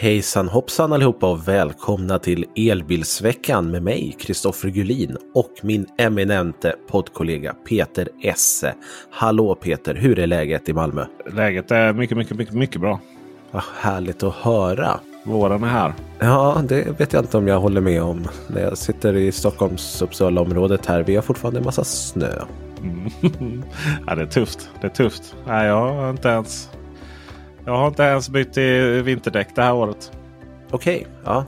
Hejsan hoppsan allihopa och välkomna till Elbilsveckan med mig, Christoffer Gullin, och min eminente poddkollega Peter Esse. Hallå Peter, hur är läget i Malmö? Läget är mycket bra. Vad härligt att höra. Våren är här. Ja, det vet jag inte om jag håller med om. När jag sitter i Stockholms-Uppsala-området här, vi har fortfarande en massa snö. Ja, det är tufft. Nej, jag har inte ens bytt i vinterdäck det här året. Okej, ja.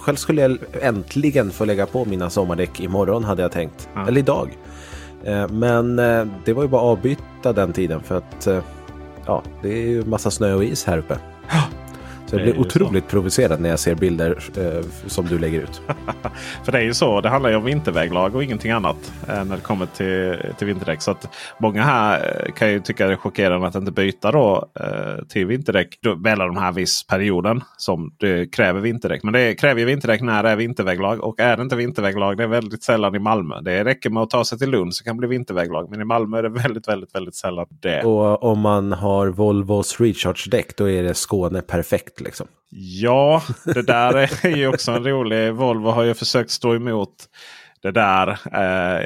Själv skulle jag äntligen få lägga på mina sommardäck imorgon, hade jag tänkt. Ja. Eller idag. Men det var ju bara avbyta den tiden för att... Ja, det är ju massa snö och is här uppe. Så jag blir otroligt provocerad när jag ser bilder som du lägger ut. För det är ju så, det handlar ju om vinterväglag och ingenting annat när det kommer till vinterdäck. Så att många här kan ju tycka det är chockerande att inte byta då, till vinterdäck mellan de här viss perioden som det kräver vinterdäck. Men det kräver ju vinterdäck när det är vinterväglag. Och är det inte vinterväglag, det är väldigt sällan i Malmö. Det räcker med att ta sig till Lund så kan det bli vinterväglag. Men i Malmö är det väldigt sällan det. Och om man har Volvos recharge-däck, då är det Skåne perfekt. Liksom. Ja, det där är ju också en rolig... Volvo har ju försökt stå emot det där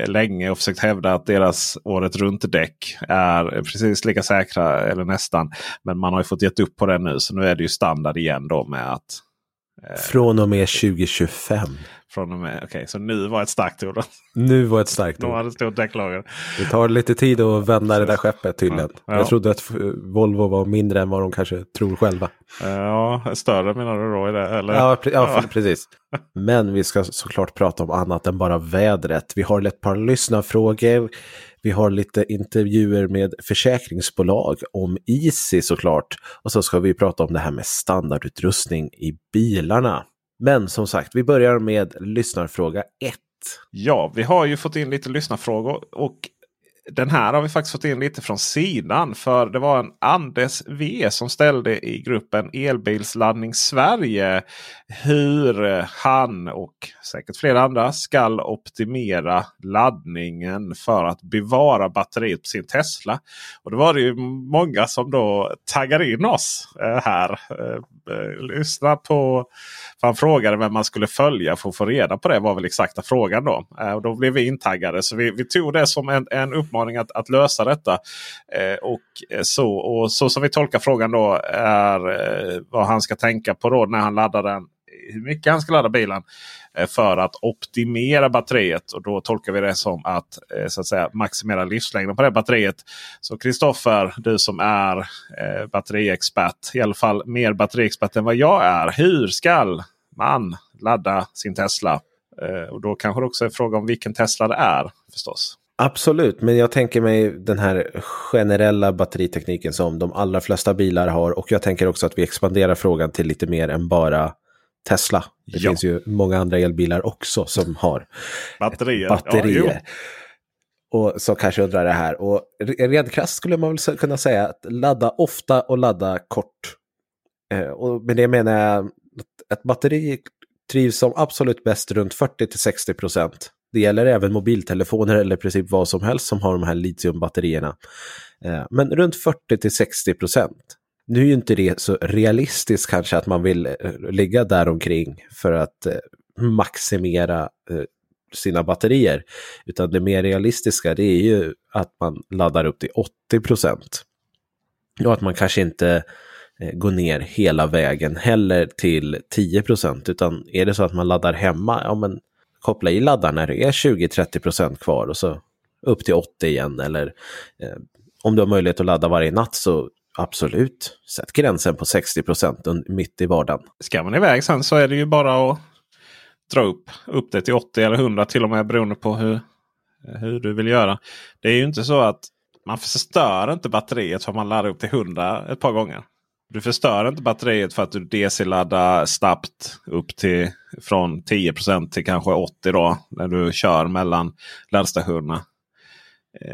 länge och försökt hävda att deras året runt däck är precis lika säkra, eller nästan. Men man har ju fått gett upp på det nu, så nu är det ju standard igen då med att... från och med 2025. Okej, så nu var ett starkt ord. De hade stort däcklager. Det tar lite tid att vända det där skeppet tydligen. Ja. Jag trodde att Volvo var mindre än vad de kanske tror själva. Ja, större menar du då i det? Eller? Ja, precis. Men vi ska såklart prata om annat än bara vädret. Vi har ett par lyssnarfrågor. Vi har lite intervjuer med försäkringsbolag om Easy såklart. Och så ska vi prata om det här med standardutrustning i bilarna. Men som sagt, vi börjar med lyssnarfråga 1. Ja, vi har ju fått in lite lyssnarfrågor och den här har vi faktiskt fått in lite från sidan. För det var en Anders V som ställde i gruppen Elbilsladdning Sverige hur han och säkert flera andra ska optimera laddningen för att bevara batteriet på sin Tesla. Och då var det ju många som då taggar in oss här. Lyssna på... Han frågade vem man skulle följa för att få reda på det, var väl exakta frågan då. Och då blev vi intaggade, så vi tog det som en uppmaning att lösa detta. Och så som vi tolkar frågan då är vad han ska tänka på då när han laddar den. Hur mycket han ska ladda bilen för att optimera batteriet. Och då tolkar vi det som att, så att säga, maximera livslängden på det batteriet. Så Christoffer, du som är batteriexpert, i alla fall mer batteriexpert än vad jag är. Hur ska man ladda sin Tesla? Och då kanske det också är en fråga om vilken Tesla det är förstås. Absolut, men jag tänker mig den här generella batteritekniken som de allra flesta bilar har. Och jag tänker också att vi expanderar frågan till lite mer än bara Tesla. Det finns ju många andra elbilar också som har batterier. och så kanske undrar det här. Och rent krasst skulle man väl kunna säga att ladda ofta och ladda kort. Och med det menar jag att batteri trivs som absolut bäst runt 40-60%. Det gäller även mobiltelefoner eller i princip vad som helst som har de här litiumbatterierna. Men runt 40-60%. Nu är ju inte det så realistiskt kanske att man vill ligga där omkring för att maximera sina batterier. Utan det mer realistiska, det är ju att man laddar upp till 80%. Och att man kanske inte går ner hela vägen heller till 10%. Utan är det så att man laddar hemma, ja men koppla i laddaren när det är 20-30% kvar och så upp till 80% igen. Eller om du har möjlighet att ladda varje natt så absolut, sätt gränsen på 60% mitt i vardagen. Ska man iväg sen så är det ju bara att dra upp det till 80 eller 100 till och med beroende på hur du vill göra. Det är ju inte så att man förstör inte batteriet för man laddar upp till 100 ett par gånger. Du förstör inte batteriet för att du DC-laddar snabbt upp till från 10% till kanske 80% då när du kör mellan laddstationerna.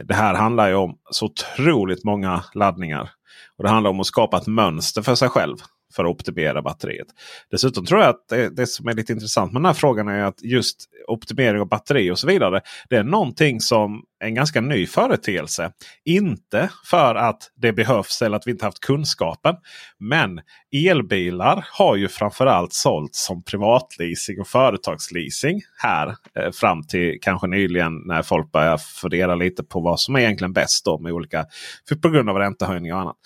Det här handlar ju om så otroligt många laddningar. Och det handlar om att skapa ett mönster för sig själv för att optimera batteriet. Dessutom tror jag att det som är lite intressant med den här frågan är att just optimering av batteri och så vidare. Det är någonting som är en ganska ny företeelse. Inte för att det behövs eller att vi inte haft kunskapen. Men elbilar har ju framförallt sålts som privatleasing och företagsleasing här fram till kanske nyligen när folk börjar fundera lite på vad som är egentligen bäst då med olika, för på grund av räntehöjning och annat.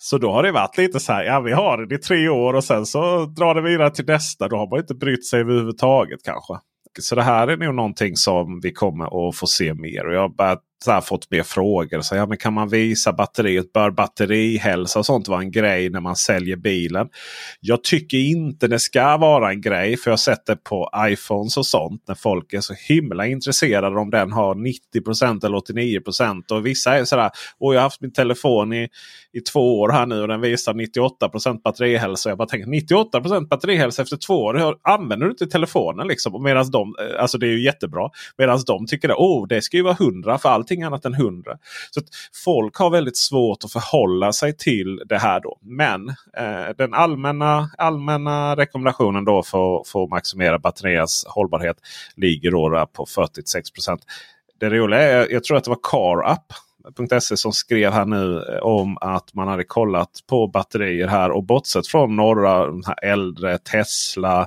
Så då har det varit lite så här, ja vi har det i 3 år och sen så drar det vidare till nästa. Då har man inte brytt sig överhuvudtaget kanske. Så det här är nog någonting som vi kommer att få se mer. Och jag har bara så här, fått mer frågor. Så, ja, men kan man visa batteriet? Bör batterihälsa och sånt vara en grej när man säljer bilen? Jag tycker inte det ska vara en grej. För jag sätter på iPhones och sånt. När folk är så himla intresserade om den har 90% eller 89%. Och vissa är sådär, och jag har haft min telefon i 2 år här nu. Och den visar 98% batterihälsa. Jag bara tänker 98% batterihälsa efter 2 år. Använder du inte telefonen liksom? Medan de, alltså det är ju jättebra. Medan de tycker att det ska ju vara 100 för allt. Annat än 100. Så att folk har väldigt svårt att förhålla sig till det här då. Men den allmänna rekommendationen då för att maximera batteriets hållbarhet ligger då på 46%. Det roliga är, jag tror att det var carup.se som skrev här nu om att man hade kollat på batterier här. Och bortsett från några de här äldre Tesla,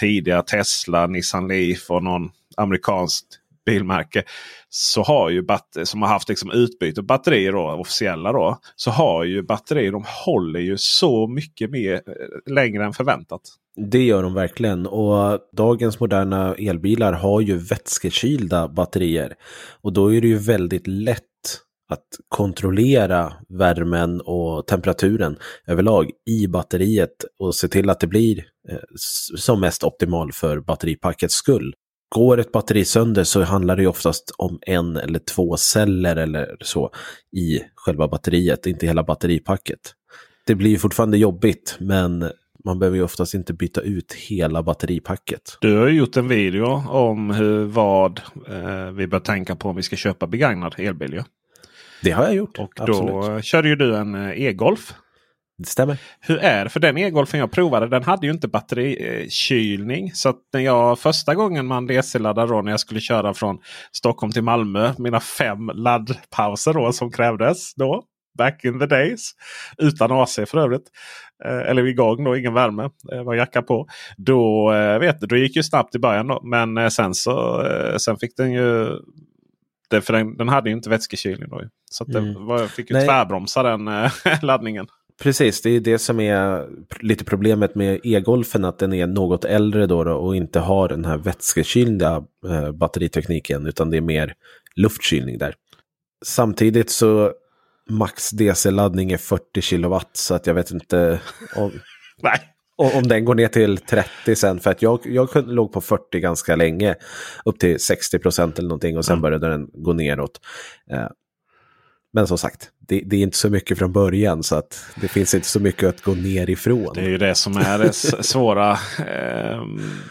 tidiga Tesla, Nissan Leaf och någon amerikanskt bilmärke så har ju som har haft liksom utbyte batterier då, officiella då, så har ju batterier, de håller ju så mycket mer längre än förväntat. Det gör de verkligen, och dagens moderna elbilar har ju vätskekylda batterier och då är det ju väldigt lätt att kontrollera värmen och temperaturen överlag i batteriet och se till att det blir som mest optimal för batteripackets skull. Går ett batteri sönder så handlar det ju oftast om 1 eller 2 celler eller så i själva batteriet, inte hela batteripacket. Det blir ju fortfarande jobbigt, men man behöver ju oftast inte byta ut hela batteripacket. Du har ju gjort en video om vad vi bör tänka på om vi ska köpa begagnad elbil. Ja? Det har jag gjort, och absolut. Och då körde ju du en e-golf. Det stämmer. Hur är det? För den e-golfen jag provade, den hade ju inte batterikylning. Så att när jag första gången man DC-laddade då, när jag skulle köra från Stockholm till Malmö, mina 5 laddpauser då som krävdes då, back in the days, utan AC för övrigt, eller igång då, ingen värme, var jacka på. Då gick ju snabbt i början då, men sen fick den ju... För den hade ju inte vätskekylning då. Så att jag fick ju tvärbromsa den laddningen. Precis, det är det som är lite problemet med e-golfen, att den är något äldre då och inte har den här vätskekylda batteritekniken, utan det är mer luftkylning där. Samtidigt så max DC-laddning är 40 kW, så att jag vet inte om, nej. Om den går ner till 30 sen, för att jag låg på 40 ganska länge, upp till 60% eller någonting, och sen började den gå neråt. Men som sagt, det är inte så mycket från början, så att det finns inte så mycket att gå ner ifrån. Det är ju det som är det svåra.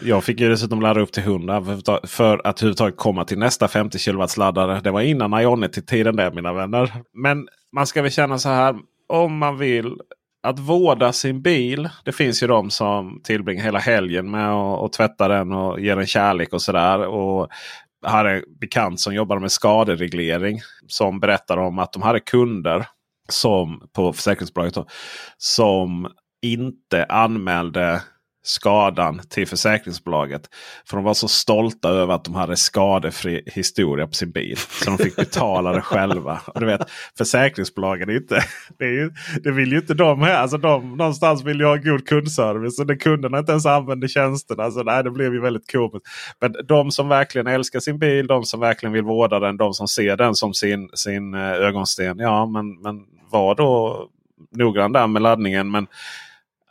Jag fick ju dessutom ladda upp till 100 för att överhuvudtaget komma till nästa 50 kW laddare. Det var innan Ionity tiden där, mina vänner. Men man ska väl känna så här, om man vill att vårda sin bil. Det finns ju de som tillbringar hela helgen med att tvätta den och ge den kärlek och sådär. Och här är en bekant som jobbar med skadereglering som berättar om att de hade kunder som på försäkringsbolaget då, som inte anmälde skadan till försäkringsbolaget. För de var så stolta över att de hade skadefri historia på sin bil. Så de fick betala det själva. Och du vet, försäkringsbolagen är inte, det vill ju inte de här. Alltså de någonstans vill ju ha god kundservice. Och när kunderna inte ens använder tjänsterna. Alltså nej, det blev ju väldigt komiskt. Men de som verkligen älskar sin bil, de som verkligen vill vårda den, de som ser den som sin ögonsten. Ja, men var då noggrann där med laddningen. Men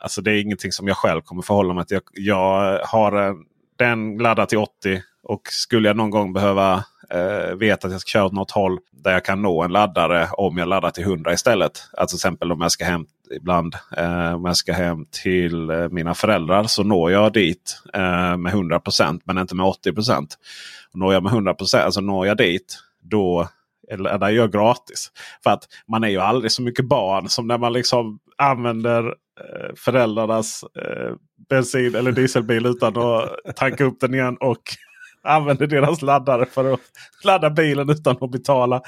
alltså det är ingenting som jag själv kommer förhålla mig till. Jag har den laddad till 80 och skulle jag någon gång behöva veta att jag ska köra åt något håll där jag kan nå en laddare om jag laddar till 100 istället. Alltså till exempel om jag ska hem ibland, om jag ska hem till mina föräldrar så når jag dit med 100% men inte med 80%. Och når jag med 100%, alltså når jag dit då laddar jag gratis. För att man är ju aldrig så mycket barn som när man liksom använder föräldrarnas bensin eller dieselbil utan att tanka upp den igen och använder deras laddare för att ladda bilen utan att betala.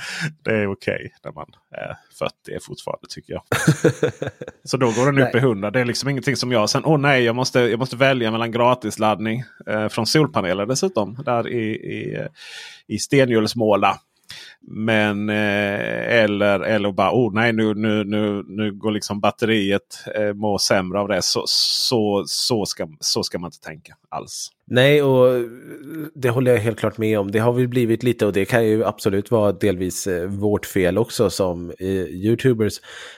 Det är okej när man är 40 fortfarande, tycker jag. Så då går den upp i 100. Det är liksom ingenting som jag sen, jag måste välja mellan gratisladdning från solpaneler dessutom där i stenhjulsmåla. Men eller bara nu går liksom batteriet må sämre av det, så ska man inte tänka alls. Nej, och det håller jag helt klart med om. Det har väl blivit lite, och det kan ju absolut vara delvis vårt fel också som YouTubers,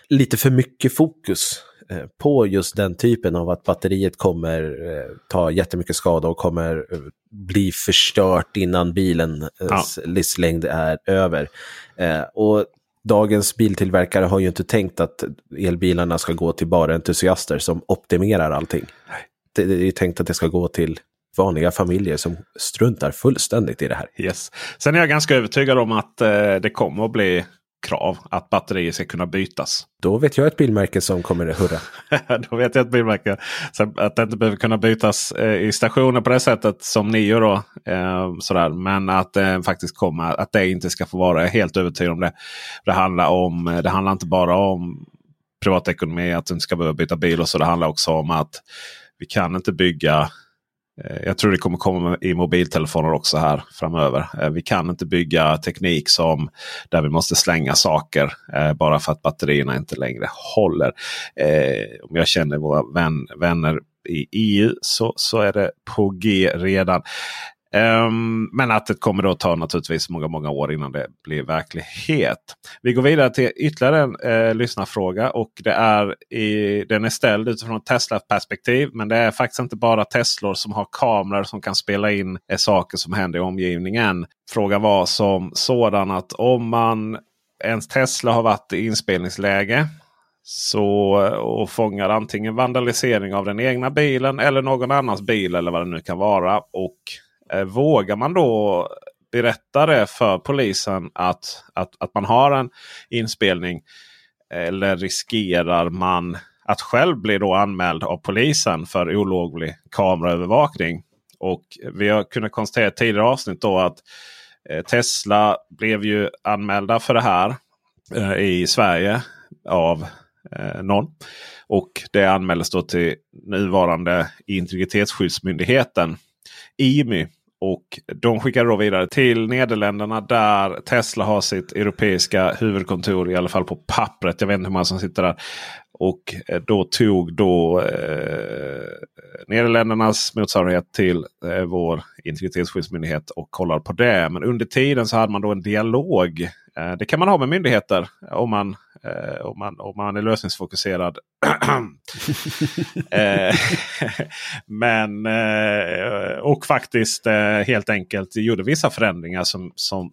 lite för mycket fokus på just den typen av att batteriet kommer ta jättemycket skada och kommer bli förstört innan bilens livslängd är över. Och dagens biltillverkare har ju inte tänkt att elbilarna ska gå till bara entusiaster som optimerar allting. Det är ju tänkt att det ska gå till vanliga familjer som struntar fullständigt i det här. Yes. Sen är jag ganska övertygad om att det kommer att bli krav att batterier ska kunna bytas. Då vet jag ett bilmärke som kommer att hurra. Då vet jag ett bilmärke att det inte behöver kunna bytas i stationer på det sättet som Nio då. Sådär. Men att faktiskt komma, att det inte ska få vara, helt övertygad om det. Det handlar inte bara om privatekonomi, att du inte ska behöva byta bil och så. Det handlar också om att vi kan inte bygga, jag tror det kommer komma i mobiltelefoner också här framöver. Vi kan inte bygga teknik som där vi måste slänga saker bara för att batterierna inte längre håller. Om jag känner våra vänner i EU så är det på G redan. Men att det kommer då ta naturligtvis många år innan det blir verklighet. Vi går vidare till ytterligare en lyssnarfråga, och det är den är ställd utifrån ett Tesla-perspektiv. Men det är faktiskt inte bara Teslor som har kameror som kan spela in saker som händer i omgivningen. Frågan var som sådan att om man ens Tesla har varit i inspelningsläge och fångar antingen vandalisering av den egna bilen eller någon annans bil eller vad det nu kan vara, och vågar man då berätta det för polisen att man har en inspelning, eller riskerar man att själv bli då anmäld av polisen för olovlig kameraövervakning? Och vi har kunnat konstatera i tidigare avsnitt då att Tesla blev ju anmälda för det här i Sverige av någon. Och det anmäldes då till nuvarande Integritetsskyddsmyndigheten, IMY, och de skickar då vidare till Nederländerna där Tesla har sitt europeiska huvudkontor, i alla fall på pappret. Jag vet inte hur många som sitter där. Och då tog Nederländernas motsvarighet till vår integritetsskyddsmyndighet och kollade på det. Men under tiden så hade man då en dialog Det kan man ha med myndigheter om man är lösningsfokuserad. Och faktiskt helt enkelt gjorde vissa förändringar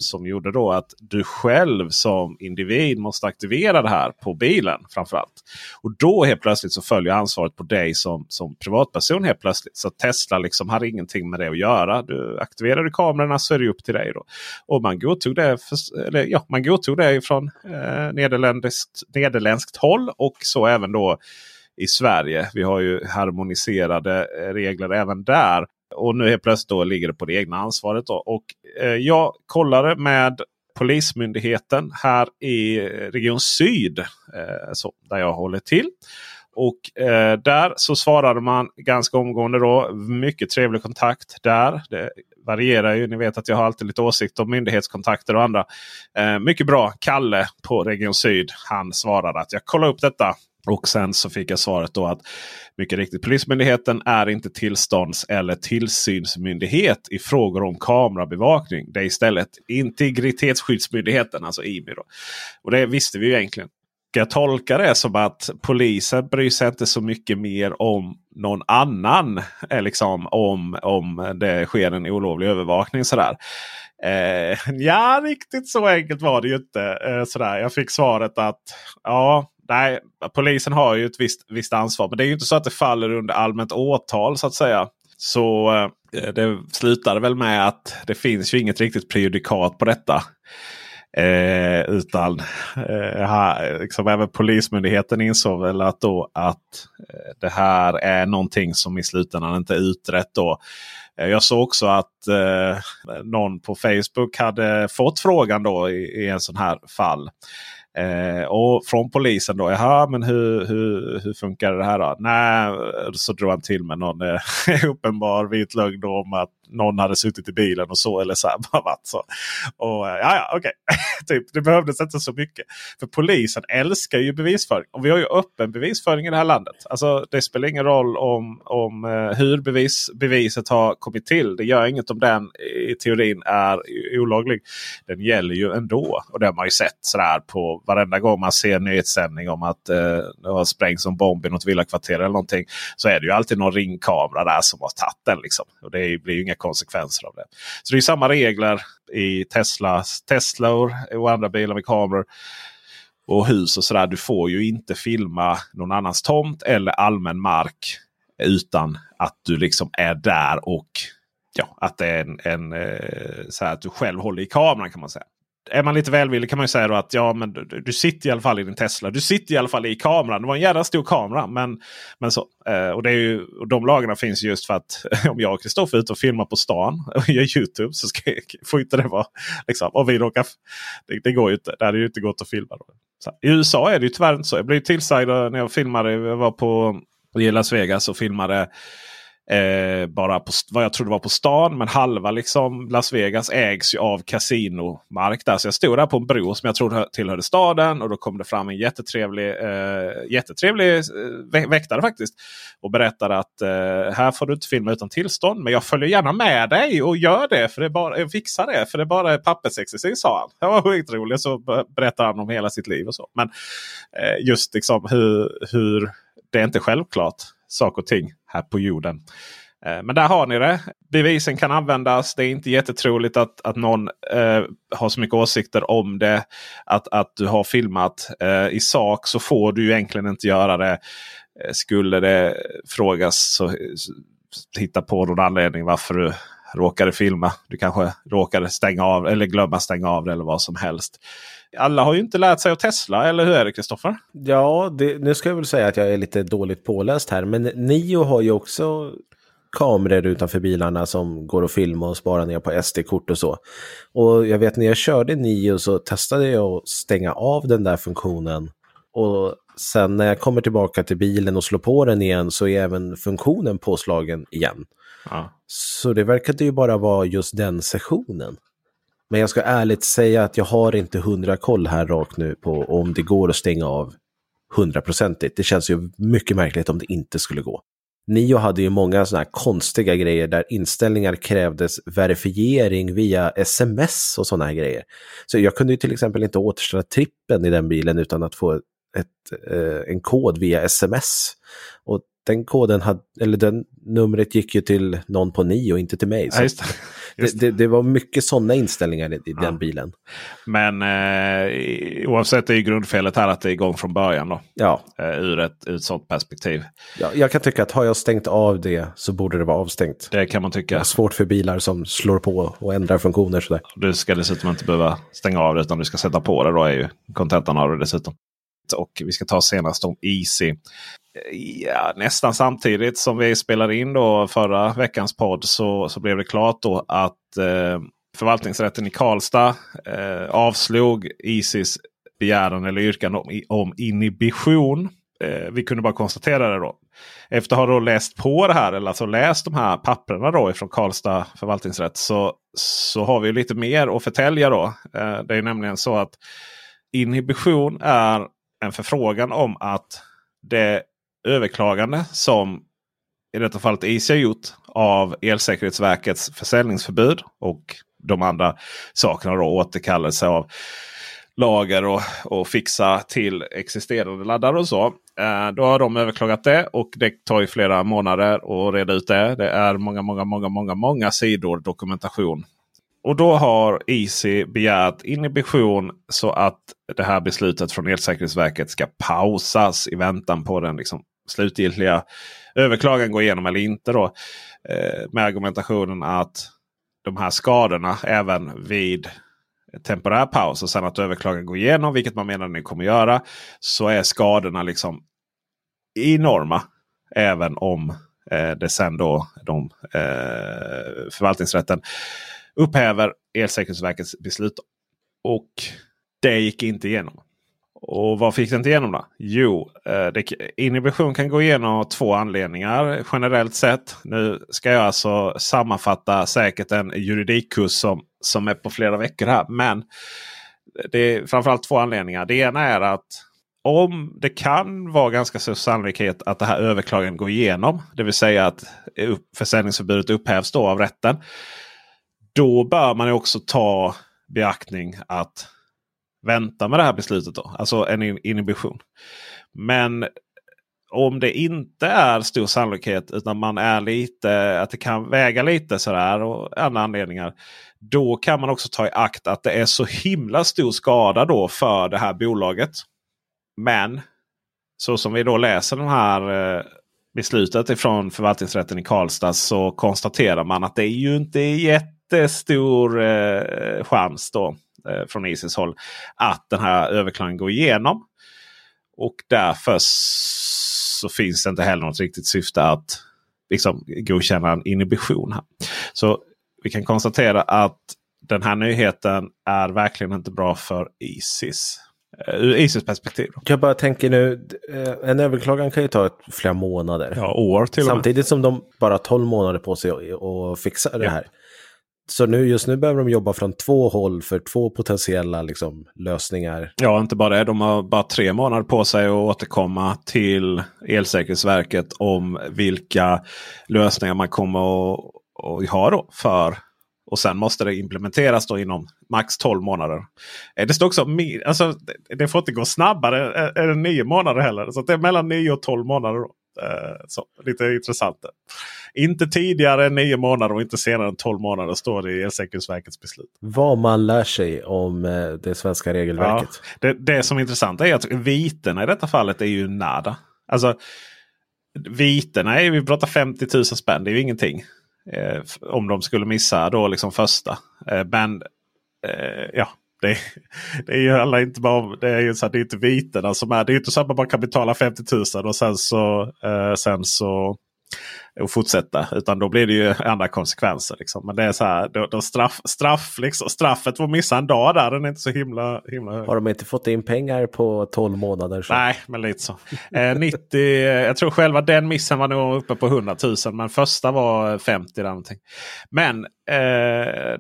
som gjorde då att du själv som individ måste aktivera det här på bilen framförallt. Och då helt plötsligt så följer ansvaret på dig som privatperson helt plötsligt. Så Tesla liksom hade ingenting med det att göra. Du aktiverade kamerorna så är det upp till dig då. Och man godtog det från nederländskt håll och så även då i Sverige. Vi har ju harmoniserade regler även där. Och nu helt plötsligt då ligger det på det egna ansvaret då. Och jag kollade med Polismyndigheten här i Region Syd där jag håller till. Och där så svarade man ganska omgående då. Mycket trevlig kontakt där. Det varierar ju. Ni vet att jag har alltid lite åsikt om myndighetskontakter och andra. Mycket bra. Kalle på Region Syd. Han svarade att jag kollar upp detta. Och sen så fick jag svaret då att mycket riktigt Polismyndigheten är inte tillstånds- eller tillsynsmyndighet i frågor om kamerabevakning. Det är istället Integritetsskyddsmyndigheten, alltså IB då. Och det visste vi ju egentligen. Jag tolkar det som att polisen bryr sig inte så mycket mer om någon annan. Liksom, om det sker en olovlig övervakning. Sådär. Ja, riktigt så enkelt var det ju inte. Sådär. Jag fick svaret att nej, polisen har ju ett visst ansvar. Men det är ju inte så att det faller under allmänt åtal så att säga. Så det slutar väl med att det finns ju inget riktigt prejudikat på detta. Utan liksom även Polismyndigheten insåg väl att det här är någonting som i slutändan inte är utrett då. Jag såg också att någon på Facebook hade fått frågan då i en sån här fall. Och från polisen då, men hur funkar det här då? Nej, så drog han till med någon uppenbar vitlögn då om att någon hade suttit i bilen och så eller så här. Och okej. Typ, det behövdes inte så mycket. För polisen älskar ju bevisföring. Och vi har ju öppen bevisföring i det här landet. Alltså det spelar ingen roll om hur beviset har kommit till. Det gör inget om den i teorin är olaglig. Den gäller ju ändå. Och det har man ju sett sådär på varenda gång man ser en nyhetssändning om att det har sprängts en bomb i något villakvarter eller någonting. Så är det ju alltid någon ringkamera där som har tagit den liksom. Och det blir ju inga konsekvenser av det. Så det är samma regler i Teslor och andra bilar med kameror och hus och sådär. Du får ju inte filma någon annans tomt eller allmän mark utan att du liksom är där och att det är så här att du själv håller i kameran kan man säga. Är man lite välvillig kan man ju säga då att men du sitter i alla fall i din Tesla. Du sitter i alla fall i kameran. Det var en jävla stor kamera. Men så, och det är ju, och de lagarna finns just för att om jag och Christoffer är ute och filmar på stan och gör YouTube så får inte det vara liksom. Och vi råkar, det går ju inte. Det är ju inte gott att filma. Då. Så, i USA är det ju tyvärr inte så. Jag blev tillsagd när jag filmade. Jag var på Las Vegas och filmade. Bara på vad jag trodde var på stan, men halva liksom Las Vegas ägs ju av kasinomark där. Så jag stod där på en bro som jag trodde tillhörde staden och då kom det fram en jättetrevlig väktare faktiskt och berättade att här får du inte filma utan tillstånd, men jag följer gärna med dig och gör det för det bara jag fixar det för det bara är pappersexercis, sa han. Det var sjukt roligt, så berättar han om hela sitt liv och så. Men just liksom hur det är inte självklart saker och ting här på jorden. Men där har ni det. Bevisen kan användas. Det är inte jättetroligt att någon har så mycket åsikter om det. Att du har filmat. I sak så får du ju egentligen inte göra det. Skulle det frågas så hitta på någon anledning varför du råkade filma. Du kanske råkade stänga av eller glömma stänga av det eller vad som helst. Alla har ju inte lärt sig av Tesla, eller hur är det, Christoffer? Ja, nu ska jag väl säga att jag är lite dåligt påläst här. Men Nio har ju också kameror utanför bilarna som går att filma och spara ner på SD-kort och så. Och jag vet när jag körde Nio så testade jag att stänga av den där funktionen. Och sen när jag kommer tillbaka till bilen och slår på den igen så är även funktionen påslagen igen. Ja. Så det verkade ju bara vara just den sessionen. Men jag ska ärligt säga att jag har inte 100 koll här rakt nu på om det går att stänga av 100%. Det känns ju mycket märkligt om det inte skulle gå. Nio hade ju många sådana här konstiga grejer där inställningar krävdes verifiering via sms och sådana här grejer. Så jag kunde ju till exempel inte återställa trippen i den bilen utan att få en kod via sms. Och den koden hade, eller den numret gick ju till någon på Nio och inte till mig. Så ja, det var mycket sådana inställningar i den bilen. Men oavsett är ju grundfelet här att det är igång från början då. Ja. Ur ett sådant perspektiv. Ja, jag kan tycka att har jag stängt av det så borde det vara avstängt. Det kan man tycka. Det är svårt för bilar som slår på och ändrar funktioner sådär. Du ska dessutom inte behöva stänga av det utan du ska sätta på det. Då är ju kontentan av det dessutom. Och vi ska ta senast om Easy. Ja, nästan samtidigt som vi spelade in då förra veckans podd så blev det klart då att förvaltningsrätten i Karlstad avslog Easys begäran eller yrkan om inhibition. Vi kunde bara konstatera det då. Efter att ha då läst på det här, eller alltså läst de här papperna då från Karlstad förvaltningsrätt så har vi lite mer att förtälja då. Det är nämligen så att inhibition är en förfrågan om att det överklagande som i detta fallet IC har gjort av Elsäkerhetsverkets försäljningsförbud och de andra sakerna då återkallelse av lagar och fixa till existerande laddare och så. Då har de överklagat det och det tar ju flera månader att reda ut det. Det är många sidor dokumentation. Och då har IC begärt inhibition så att det här beslutet från Elsäkerhetsverket ska pausas i väntan på den liksom slutgiltiga överklagan går igenom eller inte då. Med argumentationen att de här skadorna även vid temporär paus och sen att överklagan går igenom, vilket man menar nu kommer göra, så är skadorna liksom enorma även om det sen då de förvaltningsrätten upphäver Elsäkerhetsverkets beslut. Och det gick inte igenom. Och vad fick det inte igenom då? Jo, inhibition kan gå igenom av två anledningar generellt sett. Nu ska jag alltså sammanfatta säkert en juridikkurs som är på flera veckor här. Men det är framförallt två anledningar. Det ena är att om det kan vara ganska stor sannolikhet att det här överklagan går igenom. Det vill säga att försäljningsförbudet upphävs då av rätten. Då bör man ju också ta beaktning att vänta med det här beslutet då. Alltså en inhibition. Men om det inte är stor sannolikhet utan man är lite, att det kan väga lite sådär och andra anledningar. Då kan man också ta i akt att det är så himla stor skada då för det här bolaget. Men så som vi då läser de här beslutet ifrån förvaltningsrätten i Karlstad så konstaterar man att det är ju inte jättestor chans då från ICs håll att den här överklagan går igenom. Och därför så finns det inte heller något riktigt syfte att liksom godkänna en inhibition här. Så vi kan konstatera att den här nyheten är verkligen inte bra för ICs. Ur ICs perspektiv. Jag bara tänker nu, en överklagan kan ju ta flera månader. Ja, år till och med. Samtidigt som de bara 12 månader på sig och fixa det här. Så nu, just nu behöver de jobba från två håll för två potentiella liksom, lösningar. Ja, inte bara det. De har bara 3 månader på sig att återkomma till Elsäkerhetsverket om vilka lösningar man kommer att ha då för. Och sen måste det implementeras då inom max 12 månader. Det står också, alltså, det får inte gå snabbare än 9 månader heller. Så det är mellan 9 och 12 månader då. Så, lite intressant. Inte tidigare än 9 månader och inte senare än 12 månader står det i Elsäkerhetsverkets beslut. Vad man lär sig om det svenska regelverket. Ja, det som är intressant är att viterna i detta fallet är ju nada. Alltså, viterna är vi pratar 50 000 spänn, det är ju ingenting. Om de skulle missa då liksom första. Men ja, det är ju alla inte bara det är ju så att det är inte viterna som är. Det är ju inte så att man bara kan betala 50 000 och sen så och fortsätta, utan då blir det ju andra konsekvenser liksom. Men det är så här, då straffet får missa en dag där, den är inte så himla hög. Har de inte fått in pengar på 12 månader? Så? Nej, men lite så. 90, jag tror själva den missen var nog uppe på 100 000, men första var 50 eller någonting. Men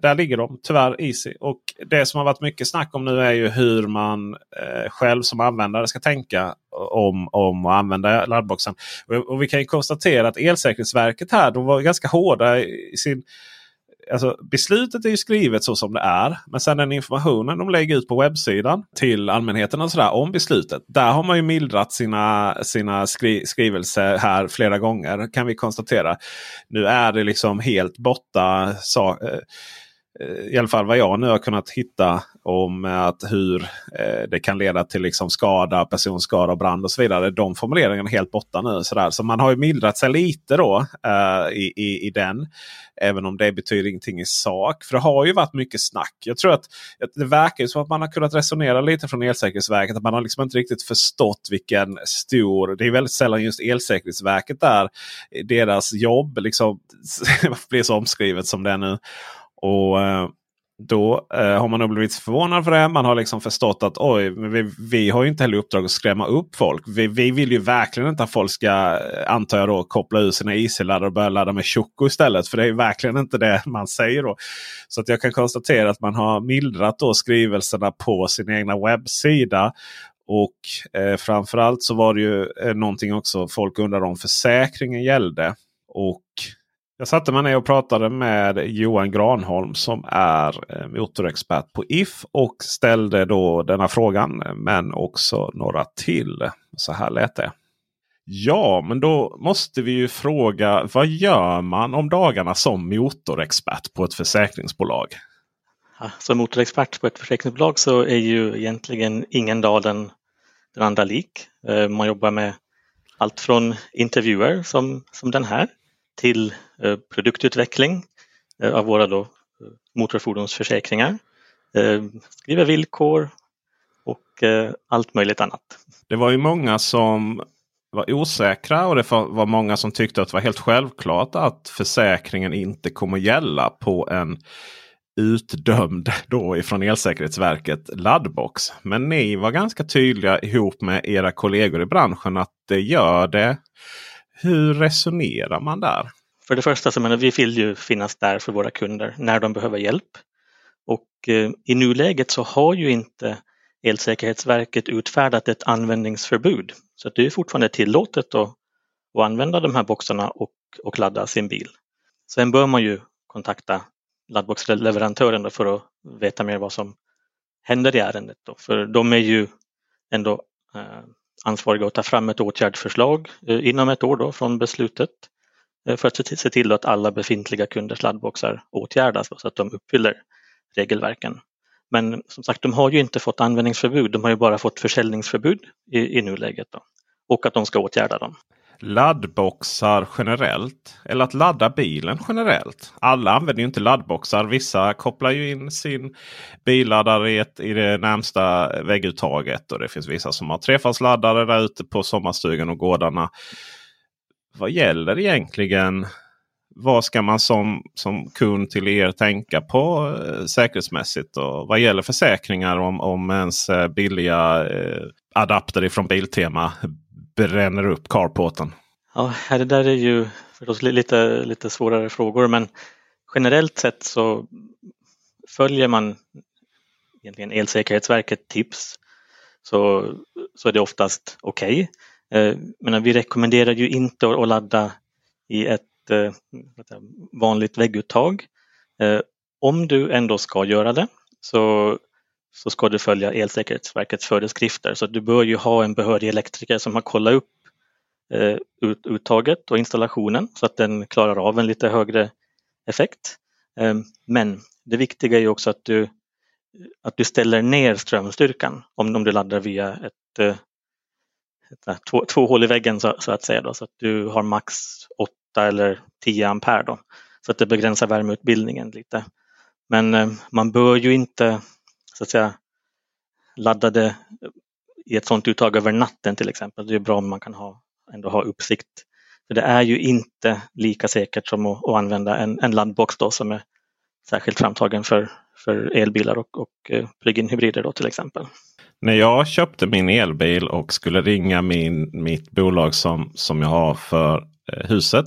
där ligger de tyvärr easy. Och det som har varit mycket snack om nu är ju hur man själv som användare ska tänka om att använda laddboxen. Och vi kan ju konstatera att Elsäkerhetsverket här, de var ganska hårda i sin... Alltså, beslutet är ju skrivet så som det är, men sen den informationen de lägger ut på webbsidan till allmänheten och sådär om beslutet, där har man ju mildrat sina skrivelser här flera gånger, kan vi konstatera. Nu är det liksom helt borta, i alla fall vad jag nu har kunnat hitta, om att hur det kan leda till liksom skada, personskada och brand och så vidare. De formuleringarna är helt borta nu. Så man har ju mildrat sig lite då i den. Även om det betyder ingenting i sak. För det har ju varit mycket snack. Jag tror att det verkar ju som att man har kunnat resonera lite från Elsäkerhetsverket. Att man har liksom inte riktigt förstått vilken stor... Det är väldigt sällan just Elsäkerhetsverket där. Deras jobb liksom blir så omskrivet som det är nu. Och då har man nog blivit förvånad för det. Man har liksom förstått att oj, men vi har ju inte heller uppdrag att skrämma upp folk. Vi vill ju verkligen inte att folk ska, antar jag då, koppla ur sina IC-laddare och börja ladda med tjocko istället. För det är ju verkligen inte det man säger då. Så att jag kan konstatera att man har mildrat då skrivelserna på sin egna webbsida. Och framförallt så var det ju någonting också folk undrar om försäkringen gällde. Och... Jag satte mig ner och pratade med Johan Granholm som är motorexpert på IF och ställde då denna frågan, men också några till. Så här lät det. Ja, men då måste vi ju fråga, vad gör man om dagarna som motorexpert på ett försäkringsbolag? Ja, som motorexpert på ett försäkringsbolag så är ju egentligen ingen dag den andra lik. Man jobbar med allt från intervjuer som den här till produktutveckling av våra då motorfordonsförsäkringar, skriva villkor och allt möjligt annat. Det var ju många som var osäkra och det var många som tyckte att det var helt självklart att försäkringen inte kommer gälla på en utdömd då ifrån Elsäkerhetsverket laddbox. Men ni var ganska tydliga ihop med era kollegor i branschen att det gör det. Hur resonerar man där? För det första så menar vi vill ju finnas där för våra kunder när de behöver hjälp. Och i nuläget så har ju inte Elsäkerhetsverket utfärdat ett användningsförbud. Så att det är fortfarande tillåtet att använda de här boxarna och ladda sin bil. Sen bör man ju kontakta laddboxleverantören för att veta mer vad som händer i ärendet då. För de är ju ändå... ansvariga att ta fram ett åtgärdsförslag inom ett år då från beslutet för att se till att alla befintliga kunders laddboxar åtgärdas så att de uppfyller regelverken. Men som sagt, de har ju inte fått användningsförbud, de har ju bara fått försäljningsförbud i nuläget då, och att de ska åtgärda dem. Laddboxar generellt, eller att ladda bilen generellt. Alla använder ju inte laddboxar. Vissa kopplar ju in sin billaddare i det närmsta vägguttaget. Och det finns vissa som har trefastladdare där ute på sommarstugan och gårdarna. Vad gäller egentligen? Vad ska man som kund till er tänka på säkerhetsmässigt? Och vad gäller försäkringar om ens billiga adapter ifrån Biltema bränner upp carporten? Ja, det där är ju förstås lite svårare frågor, men generellt sett så följer man egentligen Elsäkerhetsverket tips så är det oftast okej. Men vi rekommenderar ju inte att ladda i ett vanligt vägguttag. Om du ändå ska göra det så ska du följa Elsäkerhetsverkets föreskrifter. Så du bör ju ha en behörig elektriker som har kollat upp uttaget och installationen så att den klarar av en lite högre effekt. Men det viktiga är ju också att du ställer ner strömstyrkan om du laddar via två hål i väggen så att säga. Då, så att du har max 8 eller 10 ampere då, så att det begränsar värmeutbildningen lite. Men man bör ju inte... så att säga laddade i ett sådant uttag över natten till exempel. Det är bra om man kan ändå ha uppsikt För det är ju inte lika säkert som att använda en laddbox då, som är särskilt framtagen för elbilar och plug-in hybrider då till exempel. När jag köpte min elbil och skulle ringa mitt bolag som jag har för huset,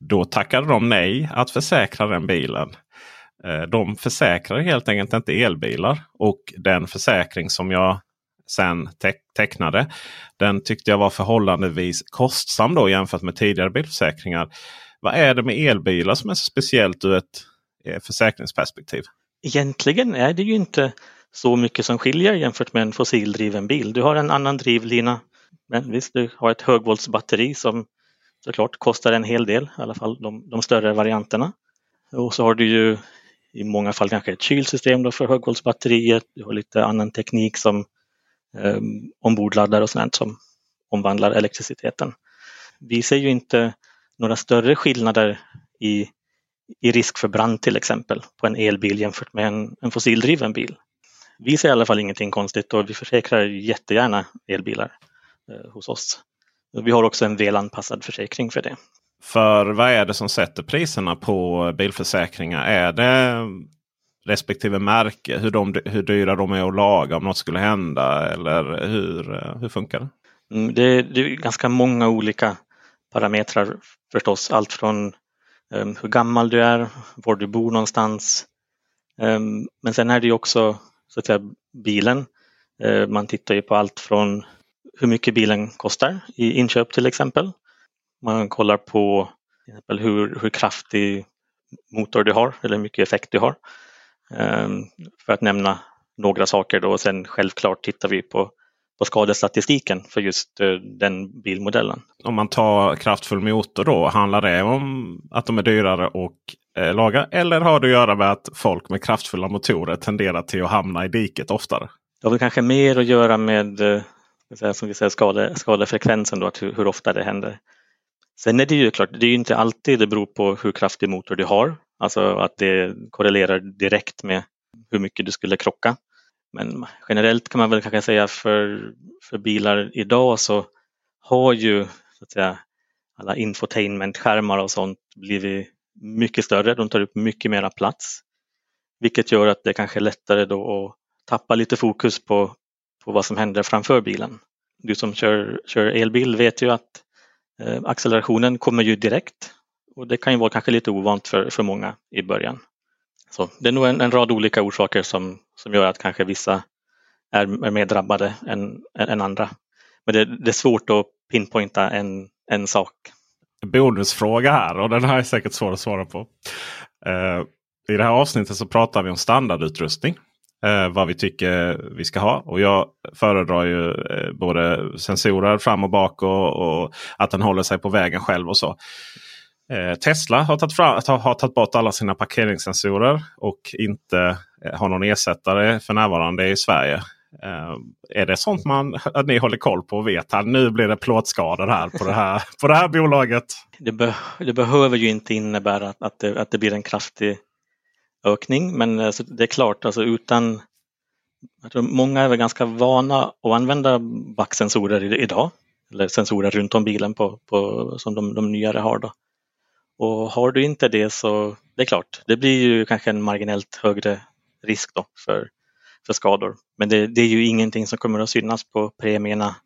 då tackade de nej att försäkra den bilen. De försäkrar helt enkelt inte elbilar, och den försäkring som jag sen tecknade, den tyckte jag var förhållandevis kostsam då jämfört med tidigare bilförsäkringar. Vad är det med elbilar som är så speciellt ur ett försäkringsperspektiv? Egentligen är det ju inte så mycket som skiljer jämfört med en fossildriven bil. Du har en annan drivlina, men visst, du har ett högvoltsbatteri som såklart kostar en hel del, i alla fall de större varianterna. Och så har du ju i många fall kanske ett kylsystem då för högvoltsbatteriet. Du har lite annan teknik som ombordladdar och sånt som omvandlar elektriciteten. Vi ser ju inte några större skillnader i risk för brand till exempel på en elbil jämfört med en fossildriven bil. Vi ser i alla fall ingenting konstigt, och vi försäkrar jättegärna elbilar hos oss. Vi har också en välanpassad försäkring för det. För vad är det som sätter priserna på bilförsäkringar? Är det respektive märke, hur dyra de är att laga om något skulle hända, eller hur funkar det? Det är ganska många olika parametrar förstås. Allt från hur gammal du är, var du bor någonstans. Men sen är det ju också så att säga bilen. Man tittar ju på allt från hur mycket bilen kostar i inköp till exempel. Man kollar på till exempel hur kraftig motor du har eller hur mycket effekt du har. För att nämna några saker då. Och sen självklart tittar vi på skadestatistiken för just den bilmodellen. Om man tar kraftfull motor då, handlar det om att de är dyrare och laga? Eller har det att göra med att folk med kraftfulla motorer tenderar till att hamna i diket oftare? Det har kanske mer att göra med som vi säger, skadefrekvensen då, att hur ofta det händer. Sen är det ju klart, det är ju inte alltid det beror på hur kraftig motor du har. Alltså att det korrelerar direkt med hur mycket du skulle krocka. Men generellt kan man väl kanske säga för bilar idag så har ju så att säga alla infotainment-skärmar och sånt blivit mycket större. De tar upp mycket mera plats. Vilket gör att det kanske är lättare då att tappa lite fokus på vad som händer framför bilen. Du som kör elbil vet ju att accelerationen kommer ju direkt, och det kan ju vara kanske lite ovant för många i början. Så det är nog en rad olika orsaker som gör att kanske vissa är mer drabbade än andra. Men det är svårt att pinpointa en sak. Bonusfråga här, och den här är säkert svår att svara på. I det här avsnittet så pratar vi om standardutrustning. Vad vi tycker vi ska ha. Och jag föredrar ju både sensorer fram och bak och att den håller sig på vägen själv och så. Tesla har tagit bort alla sina parkeringssensorer och inte har någon ersättare för närvarande i Sverige. Är det sånt att ni håller koll på och vet att nu blir det plåtskador här på det här bolaget? Det behöver ju inte innebära att det blir en kraftig ökning, men det är klart, alltså utan, jag tror många är väl ganska vana att använda backsensorer idag, eller sensorer runt om bilen som de nyare har då. Och har du inte det, så det är klart, det blir ju kanske en marginellt högre risk då för skador. Men det är ju ingenting som kommer att synas på premierna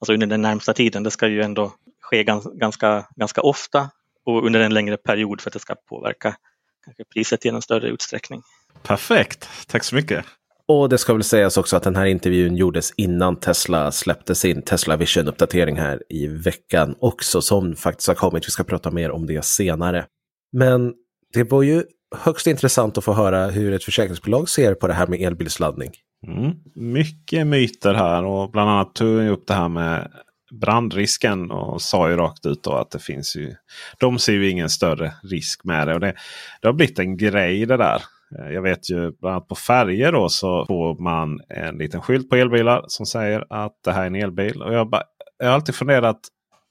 alltså under den närmsta tiden. Det ska ju ändå ske ganska ofta och under en längre period för att det ska påverka kanske priset i en större utsträckning. Perfekt, tack så mycket. Och det ska väl sägas också att den här intervjun gjordes innan Tesla släppte sin Tesla Vision-uppdatering här i veckan också, som faktiskt har kommit. Vi ska prata mer om det senare. Men det var ju högst intressant att få höra hur ett försäkringsbolag ser på det här med elbilsladdning. Mycket myter här, och bland annat tog jag upp det här med brandrisken och sa ju rakt ut då att det finns ju, de ser ju ingen större risk med det, och det har blivit en grej det där. Jag vet ju bland annat på färger då så får man en liten skylt på elbilar som säger att det här är en elbil, och jag har alltid funderat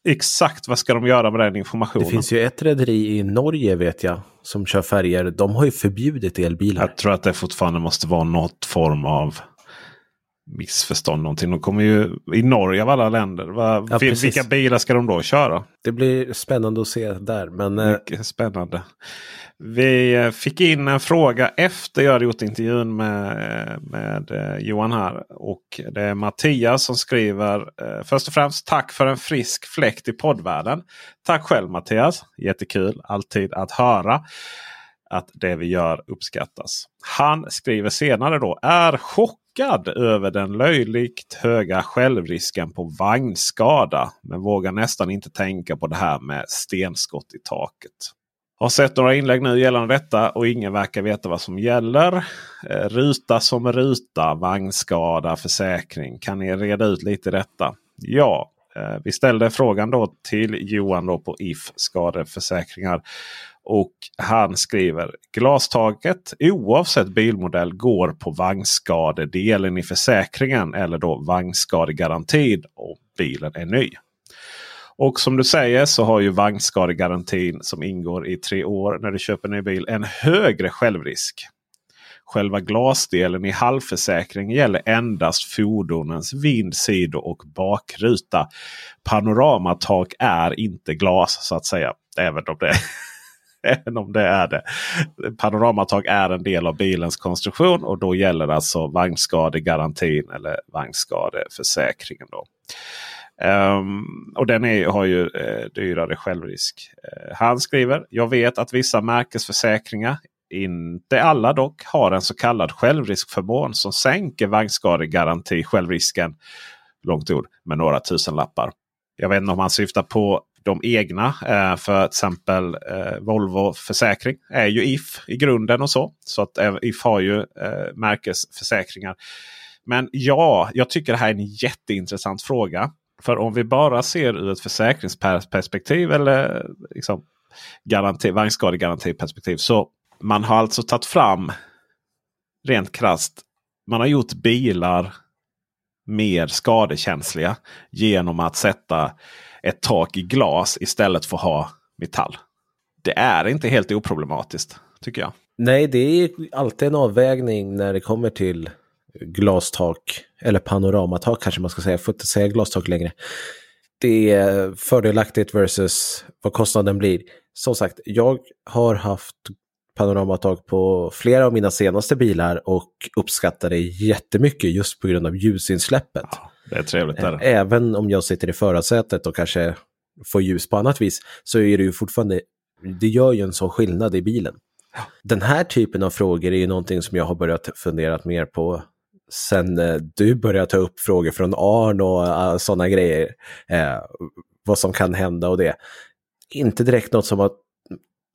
exakt vad ska de göra med den informationen. Det finns ju ett rederi i Norge vet jag som kör färger, de har ju förbjudit elbilar. Jag tror att det fortfarande måste vara något form av missförstånd någonting. De kommer ju i Norge av alla länder. Ja, vilka bilar ska de då köra? Det blir spännande att se där. Men mycket spännande. Vi fick in en fråga efter jag hade gjort intervjun med Johan här. Och det är Mattias som skriver: först och främst tack för en frisk fläkt i poddvärlden. Tack själv Mattias. Jättekul alltid att höra att det vi gör uppskattas. Han skriver senare då: är chockad över den löjligt höga självrisken på vagnskada. Men vågar nästan inte tänka på det här med stenskott i taket. Har sett några inlägg nu gällande detta och ingen verkar veta vad som gäller. Ruta som ruta, vagnskada, försäkring. Kan ni reda ut lite detta? Ja, vi ställde frågan då till Johan då på IF skadeförsäkringar. Och han skriver: glastaket oavsett bilmodell går på vagnskadedelen i försäkringen eller då vagnskadegarantin om bilen är ny. Och som du säger så har ju vagnskadegarantin som ingår i 3 år när du köper en ny bil en högre självrisk. Själva glasdelen i halvförsäkring gäller endast fordonens vind-, sido- och bakruta. Panoramatak är inte glas så att säga, även om det är det. Panoramatag är en del av bilens konstruktion och då gäller alltså vagnskadegarantin eller vagnskadeförsäkringen då. Och den har ju dyrare självrisk. Han skriver: jag vet att vissa märkesförsäkringar, inte alla dock, har en så kallad självriskförmån som sänker vagnskadegaranti självrisken, långt ord, med några tusenlappar. Jag vet inte om han syftar på de egna, för exempel Volvo försäkring är ju IF i grunden och så. Så att IF har ju märkesförsäkringar. Men ja, jag tycker det här är en jätteintressant fråga. För om vi bara ser ur ett försäkringsperspektiv eller liksom vagnskadegarantiperspektiv. Så man har alltså tagit fram, rent krasst, man har gjort bilar mer skadekänsliga genom att sätta ett tak i glas istället för att ha metall. Det är inte helt oproblematiskt, tycker jag. Nej, det är alltid en avvägning när det kommer till glastak eller panoramatak kanske man ska säga. Jag får inte säga glastak längre. Det är fördelaktigt versus vad kostnaden blir. Som sagt, jag har haft panoramatak på flera av mina senaste bilar och uppskattar det jättemycket just på grund av ljusinsläppet. Ja. Det är trevligt där. Även om jag sitter i förarsätet och kanske får ljus på annat vis så är det ju fortfarande, det gör ju en sån skillnad i bilen. Ja. Den här typen av frågor är ju någonting som jag har börjat fundera mer på sen du började ta upp frågor från Arn och sådana grejer. Vad som kan hända och det. Inte direkt något som att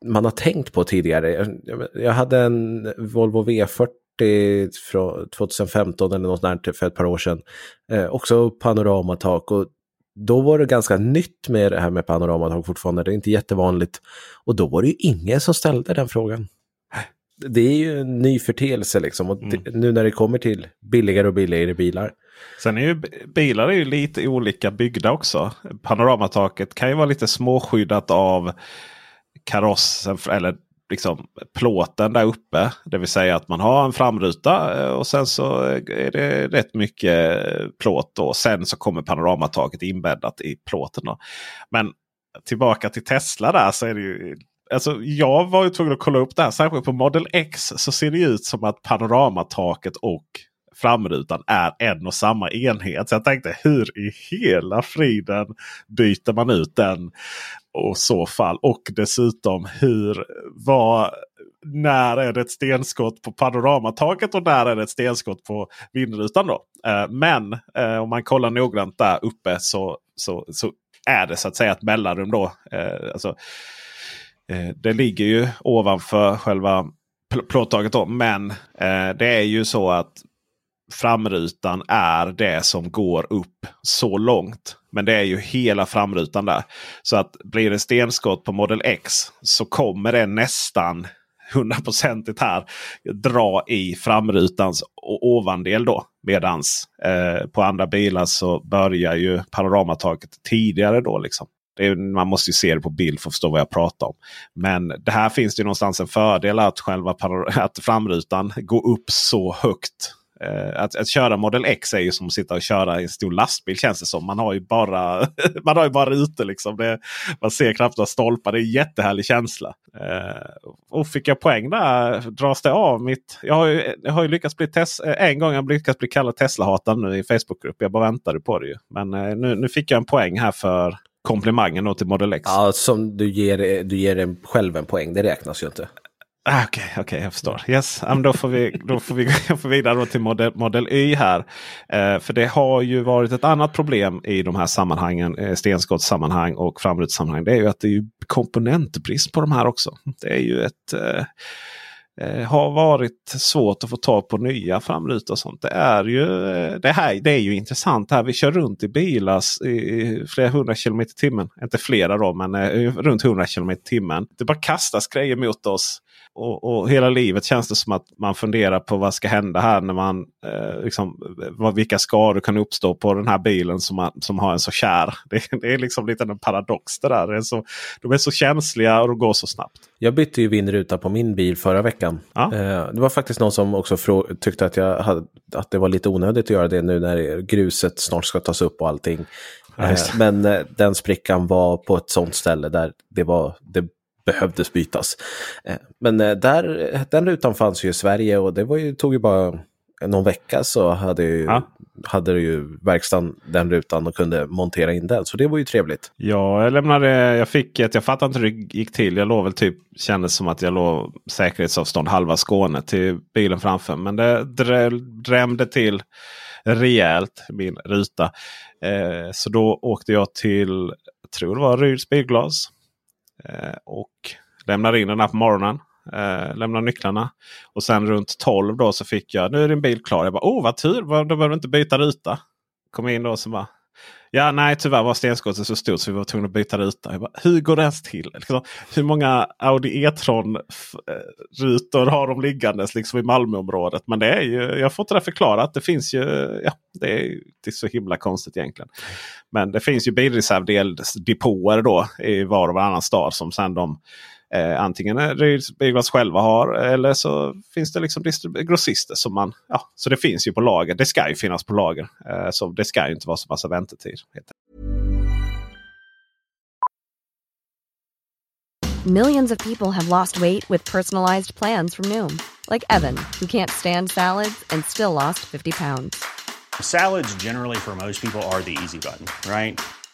man har tänkt på tidigare. Jag hade en Volvo V40 från 2015 eller något där för ett par år sedan. Också panoramatak, och då var det ganska nytt med det här med panoramatak fortfarande. Det är inte jättevanligt och då var det ju ingen som ställde den frågan. Det är ju en ny förteelse liksom, och nu när det kommer till billigare och billigare bilar. Sen är ju bilar är ju lite olika byggda också. Panoramataket kan ju vara lite småskyddat av karossen eller liksom plåten där uppe, det vill säga att man har en framruta och sen så är det rätt mycket plåt och sen så kommer panoramataket inbäddat i plåten då. Men tillbaka till Tesla där, så är det ju, alltså jag var ju tvungen att kolla upp det här, särskilt på Model X så ser det ut som att panoramataket och framrutan är en och samma enhet. Så jag tänkte, hur i hela friden byter man ut den och så fall? Och dessutom, när är det ett stenskott på panoramataket och när är det ett stenskott på vindrutan då? Men om man kollar noggrant där uppe så är det så att säga ett mellanrum då. Det ligger ju ovanför själva plåttaket då, men det är ju så att framrutan är det som går upp så långt. Men det är ju hela framrutan där. Så att blir det stenskott på Model X så kommer det nästan 100% här dra i framrutans ovandel då. Medans på andra bilar så börjar ju panoramataket tidigare då liksom. Man måste ju se det på bild för att förstå vad jag pratar om. Men det här finns det ju någonstans en fördel att framrutan går upp så högt Att köra Model X är ju som att sitta och köra i en stor lastbil, känns det som. Man har ju bara ute liksom. Man ser knappt några stolpar. Det är en jättehärlig känsla. Och fick jag poäng där, dras det av mitt... Jag har ju lyckats bli en gång kallad Tesla-hataren nu i Facebookgrupp. Jag bara väntade på det ju. Men nu fick jag en poäng här för komplimangen då till Model X. Ja, som du ger själv en poäng. Det räknas ju inte. Okej, jag förstår. Yes, då får vi vidare till Model Y här. För det har ju varit ett annat problem i de här sammanhangen, stenskottssammanhang och framrutssammanhang. Det är ju att det är komponentbrist på de här också. Det är ju har varit svårt att få tag på nya framrutor och sånt. Det är ju intressant här. Vi kör runt i bilar i flera 100 km/h. Inte flera då, men runt 100 km/h. Det bara kastas grejer mot oss. Och hela livet känns det som att man funderar på vad ska hända här när man vilka skador kan uppstå på den här bilen som har en så kär. Det är liksom lite en paradox det där. De är så känsliga och de går så snabbt. Jag bytte ju vindruta på min bil förra veckan. Ja. Det var faktiskt någon som också tyckte att det var lite onödigt att göra det nu när gruset snart ska tas upp och allting. Ja, men den sprickan var på ett sånt ställe där det behövdes bytas. Men den rutan fanns ju i Sverige och tog ju bara någon vecka så hade ju verkstaden den rutan och kunde montera in den. Så det var ju trevligt. Ja, jag fattar inte hur det gick till. Jag låg väl typ, kändes som att jag låg säkerhetsavstånd halva Skåne till bilen framför. Men det drämde till rejält min ruta. Så då åkte jag till, jag tror det var Ryds bilglas. Och lämnar in den här på morgonen, lämnar nycklarna och sen runt 12 då så fick jag, nu är din bil klar. Jag bara, vad tur, då behöver du inte byta ruta. Kom in då och så bara, ja nej tyvärr var stenskottet så stort så vi var tvungna att byta ruta. Jag bara, hur går det ens till? Liksom, hur många Audi e-tron rutor har de liggandes liksom i Malmöområdet? Men det är ju, jag får inte det förklarat. Det finns ju, ja det är så himla konstigt egentligen. Men det finns ju bilreservdeldepåer då i var och varannan stad som sen de antingen Ryds Bilglas själva har eller så finns det liksom grossister som man, ja, så det finns ju på lager. Det ska ju finnas på lager. Så det ska ju inte vara så massa väntetid. Millions of people have lost weight with personalized plans from Noom. Like Evan, who can't stand salads and still lost 50 pounds. Salads generally for most people are the easy button, right?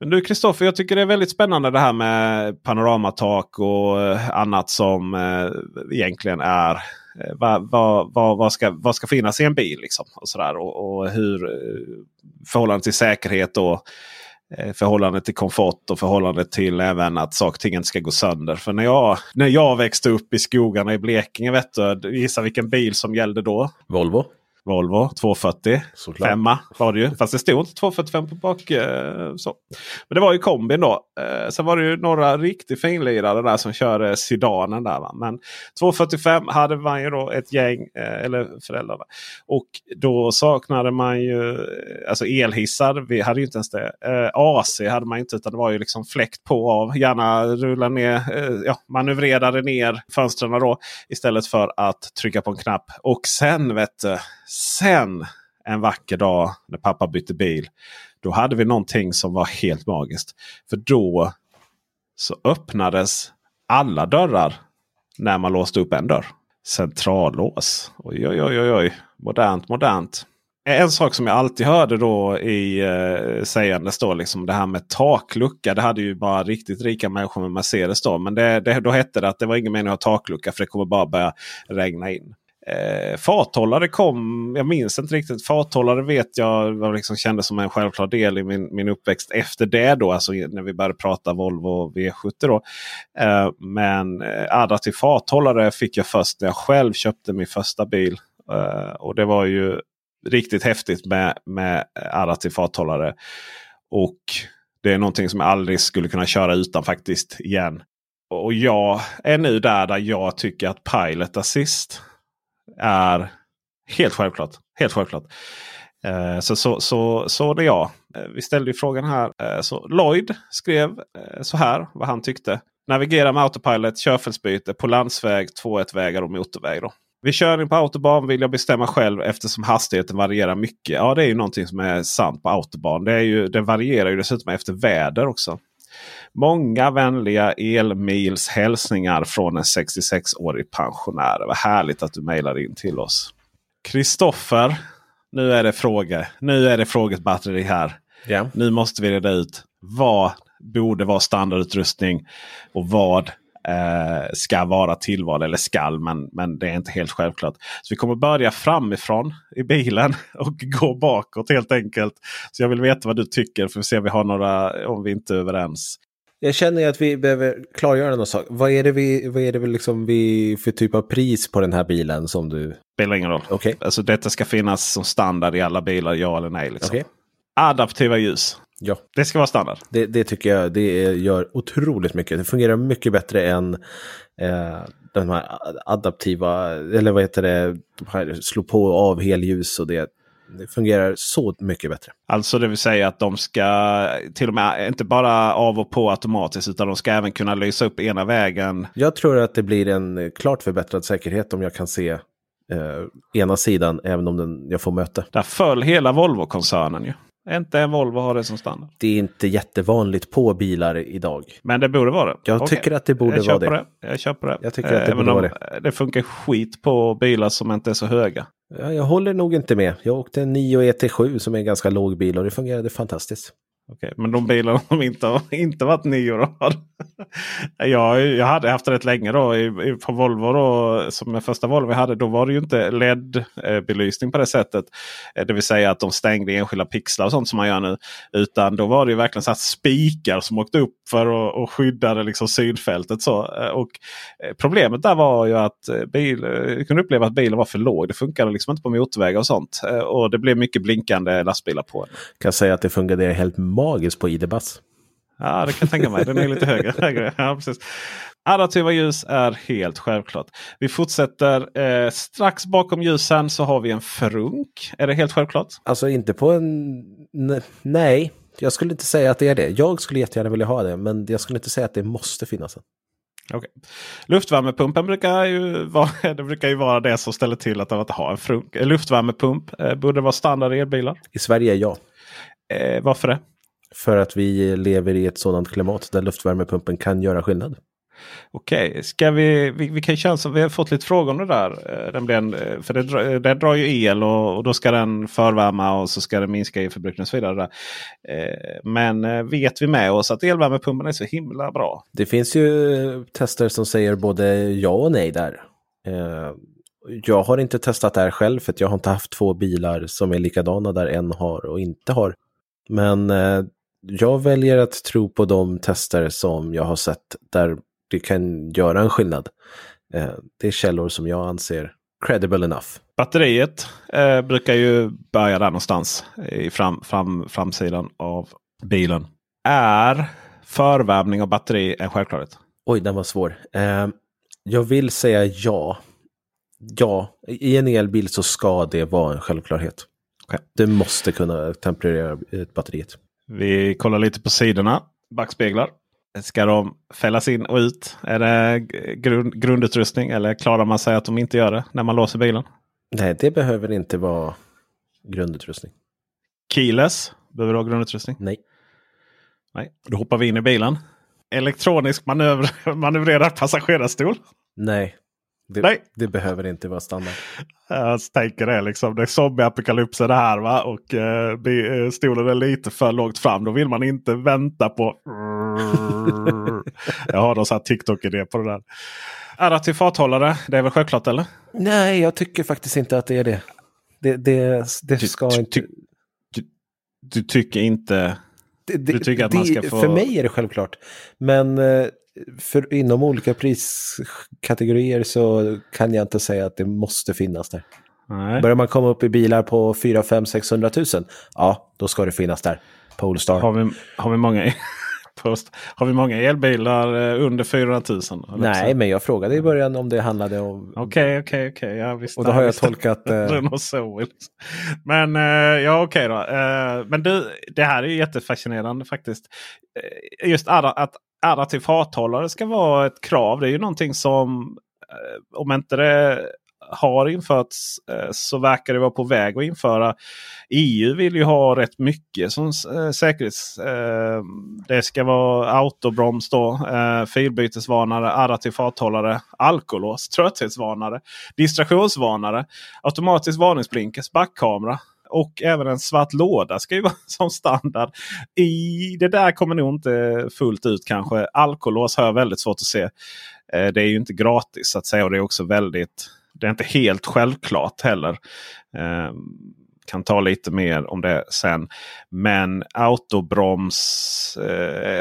Men du Christoffer, jag tycker det är väldigt spännande det här med panoramatak och annat som egentligen är vad ska finnas i en bil liksom, och sådär, och hur förhållandet till säkerhet och förhållandet till komfort och förhållandet till även att saker och ting inte ska gå sönder. För när jag växte upp i skogarna i Blekinge, vet du, gissa vilken bil som gällde då? Volvo 240, såklart. Femma var det ju. Fast det stod 245 på bak. Så. Men det var ju kombin då. Sen var det ju några riktigt finlirare där som körde sedanen där. Va? Men 245 hade man ju då ett gäng, eller föräldrar. Va? Och då saknade man ju alltså elhissar. Vi hade ju inte ens det. AC hade man inte, utan det var ju liksom fläkt på av. Gärna rulla ner, manövrerade ner fönstren då. Istället för att trycka på en knapp. Och sen vet du. Sen en vacker dag när pappa bytte bil, då hade vi någonting som var helt magiskt. För då så öppnades alla dörrar när man låste upp en dörr. Centrallås. Oj. Modernt. En sak som jag alltid hörde då i sägandes då, liksom det här med taklucka. Det hade ju bara riktigt rika människor med Mercedes då. Men då hette det att det var ingen mening att ha taklucka, för det kommer bara börja regna in. Farthållare kom, jag minns inte riktigt. Farthållare vet jag liksom kändes som en självklar del i min uppväxt efter det då, alltså när vi började prata Volvo V70 då. Men adda till farthållare fick jag först när jag själv köpte min första bil, och det var ju riktigt häftigt med adda till farthållare, och det är någonting som jag aldrig skulle kunna köra utan faktiskt igen. Och jag är nu där jag tycker att Pilot Assist är helt självklart. Så det är jag. Vi ställde ju frågan här. Så Lloyd skrev så här vad han tyckte. Navigera med autopilot, körfältsbyte på landsväg, 2-1-vägar och motorväg då. Vid körning på autobahn vill jag bestämma själv eftersom hastigheten varierar mycket. Ja, det är ju någonting som är sant på autobahn. Det varierar ju dessutom efter väder också. Många vänliga elmils hälsningar från en 66-årig pensionär. Vad härligt att du mejlar in till oss. Christoffer, nu är det fråga. Nu är det fråget batteri här. Yeah. Nu måste vi reda ut vad borde vara standardutrustning och vad ska vara tillval eller skall, men det är inte helt självklart. Så vi kommer börja framifrån i bilen och gå bakåt helt enkelt. Så jag vill veta vad du tycker, för att se om vi har några, om vi inte är överens. Jag känner ju att vi behöver klargöra någon sak. Vad är det för typ av pris på den här bilen som du... Spelar ingen roll. Okay. Alltså detta ska finnas som standard i alla bilar, ja eller nej liksom. Okay. Adaptiva ljus. Ja. Det ska vara standard. Det tycker jag, det gör otroligt mycket. Det fungerar mycket bättre än de här adaptiva, eller vad heter det, slå på och av helljus och det. Det fungerar så mycket bättre. Alltså det vill säga att de ska till och med inte bara av och på automatiskt, utan de ska även kunna lysa upp ena vägen. Jag tror att det blir en klart förbättrad säkerhet om jag kan se ena sidan, även om jag får möte. Där föll hela Volvo-koncernen ju. Inte en Volvo har det som standard. Det är inte jättevanligt på bilar idag. Men det borde vara det. Jag tycker att det borde vara det. Jag köper det. Jag tycker att det borde vara det. Det funkar skit på bilar som inte är så höga. Ja, jag håller nog inte med. Jag åkte en Nio ET7 som är en ganska låg bil och det fungerade fantastiskt. Okej, men de bilarna som inte varit Nio då. Jag hade haft det rätt länge då på Volvo då, som den första Volvo jag hade, då var det ju inte LED-belysning på det sättet. Det vill säga att de stängde enskilda pixlar och sånt som man gör nu. Utan då var det ju verkligen så att spikar som åkte upp för och skyddade liksom synfältet så. Och problemet där var ju att jag kunde uppleva att bilen var för låg. Det funkade liksom inte på motorvägar och sånt. Och det blev mycket blinkande lastbilar på den. Jag kan säga att det fungerade helt magiskt på ID-Buzz. Ja, det kan jag tänka mig. Den är lite högre. Ja, precis. Adaptiva ljus är helt självklart. Vi fortsätter. Strax bakom ljusen så har vi en frunk. Är det helt självklart? Alltså inte på en... Nej, jag skulle inte säga att det är det. Jag skulle jättegärna vilja ha det, men jag skulle inte säga att det måste finnas en. Okay. Luftvärmepumpen brukar ju vara det som ställer till att man inte har en luftvärmepump. Borde det vara standard i elbilar? I Sverige, ja. Varför det? För att vi lever i ett sådant klimat där luftvärmepumpen kan göra skillnad. Okej, ska vi kan ju känna som vi har fått lite frågor om det där. Den drar ju el och då ska den förvärma och så ska den minska elförbrukningen och så vidare. Där. Men vet vi med oss att elvärmepumpen är så himla bra? Det finns ju tester som säger både ja och nej där. Jag har inte testat det här själv för att jag har inte haft två bilar som är likadana där en har och inte har. Men jag väljer att tro på de tester som jag har sett där det kan göra en skillnad. Det är källor som jag anser credible enough. Batteriet brukar ju börja där någonstans i framsidan av bilen. Är förvärmning av batteri en självklarhet? Oj, den var svår. Jag vill säga ja. Ja, i en elbil så ska det vara en självklarhet. Okay. Du måste kunna temperera batteriet. Vi kollar lite på sidorna. Backspeglar. Ska de fällas in och ut? Är det grundutrustning eller klarar man sig att de inte gör det när man låser bilen? Nej, det behöver inte vara grundutrustning. Keyless? Behöver du ha grundutrustning? Nej. Då hoppar vi in i bilen. Elektronisk manövrerar passagerarstol? Nej. Det behöver inte vara standard. Jag tänker det liksom. Det är zombieapokalypsen det här, va? Och stolen är lite för långt fram. Då vill man inte vänta på... Jag har någon sån här TikTok-idé på det där. Aratifathållare, det är väl självklart, eller? Nej, jag tycker faktiskt inte att det är det. Du tycker inte... Du tycker att man ska få... För mig är det självklart. Men... För inom olika priskategorier så kan jag inte säga att det måste finnas där. Nej. Börjar man komma upp i bilar på 400 000-600 000, ja, då ska det finnas där. Polestar. Har vi många elbilar under 400 000? Nej, men jag frågade i början om det handlade om... Okej. Ja, visst, och då har jag tolkat... Men ja, okej då. Men du, det här är ju jättefascinerande faktiskt. Just att adaptiv farthållare ska vara ett krav. Det är ju någonting som, om inte det har införts, så verkar det vara på väg att införa. EU vill ju ha rätt mycket som säkerhets... Det ska vara autobroms då, filbytesvarnare, adaptiv farthållare, alkolås, trötthetsvarnare, distraktionsvarnare, automatisk varningsblinkers, backkamera. Och även en svart låda ska ju vara som standard. I det där kommer nog inte fullt ut kanske. Alkolås har jag väldigt svårt att se. Det är ju inte gratis så att säga. Och det är också väldigt... Det är inte helt självklart heller. Kan ta lite mer om det sen. Men autobroms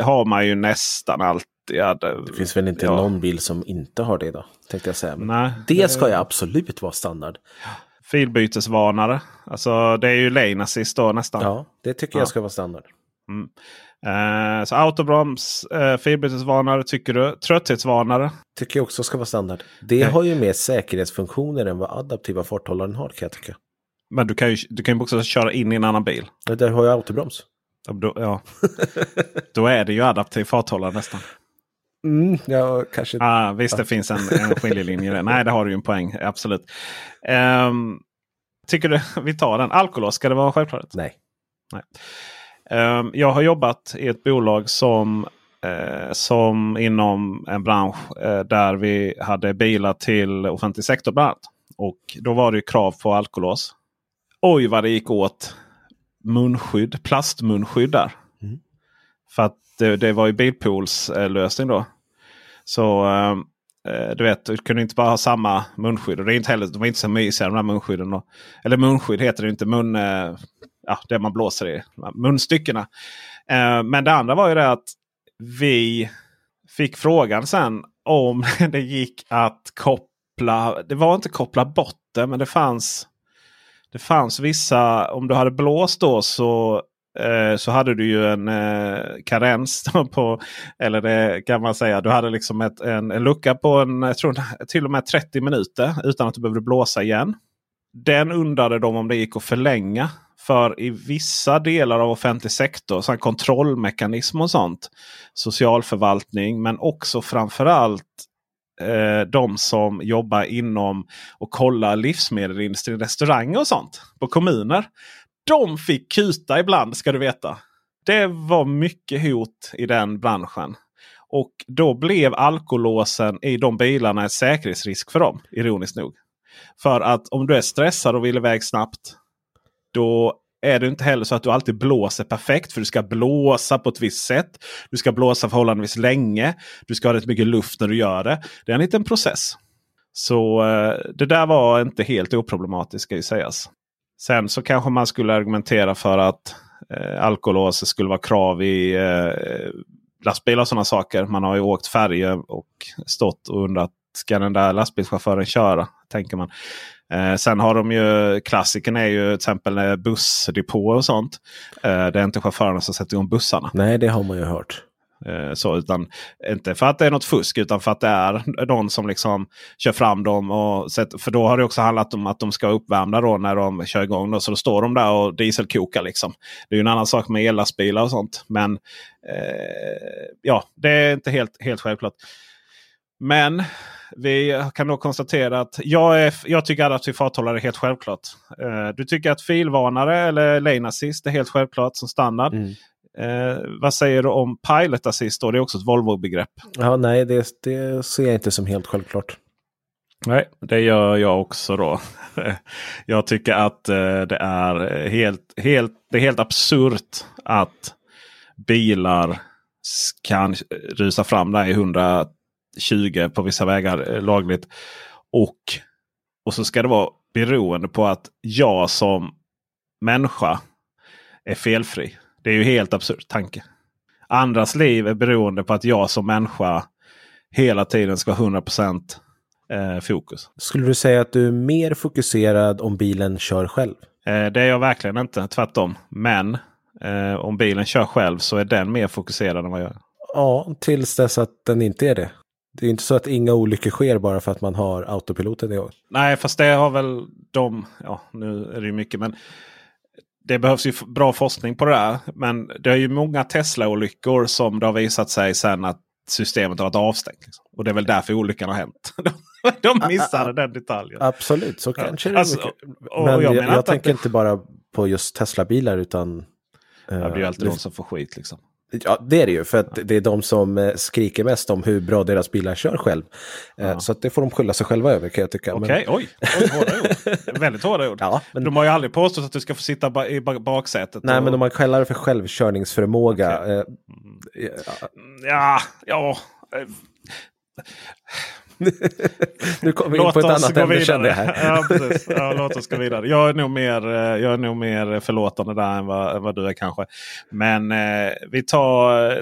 har man ju nästan alltid. Det finns väl inte någon bil som inte har det då? Tänkte jag säga. Nej, det ska ju absolut vara standard. Filbytesvarnare. Alltså det är ju lane assist då nästan. Ja, det tycker jag ska vara standard. Mm. Så autobroms, filbytesvarnare tycker du. Trötthetsvarnare. Tycker jag också ska vara standard. Det har ju mer säkerhetsfunktioner än vad adaptiva farthållaren har, kan jag tycka. Men du kan ju också köra in i en annan bil. Ja, där har jag autobroms. Ja. Då är det ju adaptiv farthållare nästan. Ja, kanske. Ah, visst, det finns en skiljelinje där. Nej, det har du ju en poäng, absolut. Tycker du vi tar den? Alkolås, ska det vara självklart? Nej. Jag har jobbat i ett bolag som inom en bransch där vi hade bilar till offentlig sektor bland annat. Och då var det ju krav på alkolås. Oj vad det gick åt munskydd, plastmunskydd där. Mm. För att det var ju Bilpools lösning då. Så du vet, du kunde inte bara ha samma munskydd. Och det är inte heller, de var inte så mysiga de här munskydden då. Eller munskydd heter det inte. Det man blåser i. Munstyckena. Men det andra var ju det att vi fick frågan sen om det gick att koppla. Det var inte koppla bort det, men det fanns vissa, om du hade blåst då så hade du ju en karens på, eller det kan man säga, du hade liksom en lucka på jag tror till och med 30 minuter utan att du behövde blåsa igen. Den undrade de om det gick att förlänga För i vissa delar av offentlig sektor, så kontrollmekanism och sånt, socialförvaltning, men också framförallt de som jobbar inom och kollar livsmedelsindustrin, restauranger och sånt på kommuner. De fick kuta ibland, ska du veta. Det var mycket hot i den branschen. Och då blev alkolåsen i de bilarna en säkerhetsrisk för dem, ironiskt nog. För att om du är stressad och vill iväg snabbt, då är det inte heller så att du alltid blåser perfekt. För du ska blåsa på ett visst sätt. Du ska blåsa förhållandevis länge. Du ska ha rätt mycket luft när du gör det. Det är en liten process. Så det där var inte helt oproblematiskt, ska ju sägas. Sen så kanske man skulle argumentera för att alkolås skulle vara krav i lastbilar och sådana saker. Man har ju åkt färger och stått och undrat, ska den där lastbilschauffören köra, tänker man. Sen har de ju, klassiken är ju till exempel bussdepå och sånt. Det är inte chaufförerna som sätter igång bussarna. Nej, det har man ju hört. Så, utan, inte för att det är något fusk, utan för att det är de som liksom kör fram dem. Och sätter, för då har det också handlat om att de ska uppvärmda då när de kör igång. Då, så då står de där och dieselkokar liksom. Det är ju en annan sak med ellastbilar och sånt. Men ja, det är inte helt självklart. Men vi kan då konstatera att jag tycker att adaptiv farthållare är helt självklart. Du tycker att filvarnare eller lane assist är helt självklart som standard. Mm. Vad säger du om pilot assist då? Det är också ett Volvo-begrepp. Ja, nej, det ser jag inte som helt självklart. Nej, det gör jag också då. Jag tycker att det är helt absurt att bilar kan rusa fram där i 100 20 på vissa vägar lagligt. Och så ska det vara beroende på att jag som människa är felfri. Det är ju helt absurd tanke. Andras liv är beroende på att jag som människa hela tiden ska ha 100% fokus. Skulle du säga att du är mer fokuserad om bilen kör själv? Det är jag verkligen inte, tvärtom. Men om bilen kör själv så är den mer fokuserad än vad jag är. Ja, tills dess att den inte är det. Det är inte så att inga olyckor sker bara för att man har autopiloten i år. Nej, fast det har väl de... Ja, nu är det ju mycket, men det behövs ju bra forskning på det där. Men det är ju många Tesla-olyckor som det har visat sig sen att systemet har varit avstängt. Liksom. Och det är väl därför olyckan har hänt. De missade den detaljen. Absolut, så kanske det är Men jag tänker inte bara på just Tesla-bilar, utan... det blir ju alltid de som får skit liksom. Ja, det är det ju, för att det är de som skriker mest om hur bra deras bilar kör själv. Ja. Så att det får de skylla sig själva över, kan jag tycka. Okej, men... oj, hårda ord. Väldigt hårda ord. Ja, men... De har ju aldrig påstått att du ska få sitta i baksätet. Nej, och... men de har kallat det för självkörningsförmåga. Okay. Ja. Nu kommer vi in på ett annat ämne, kände jag här. Ja, precis. Ja, låt oss gå vidare. Jag är nog mer förlåtande där än vad du är kanske. Men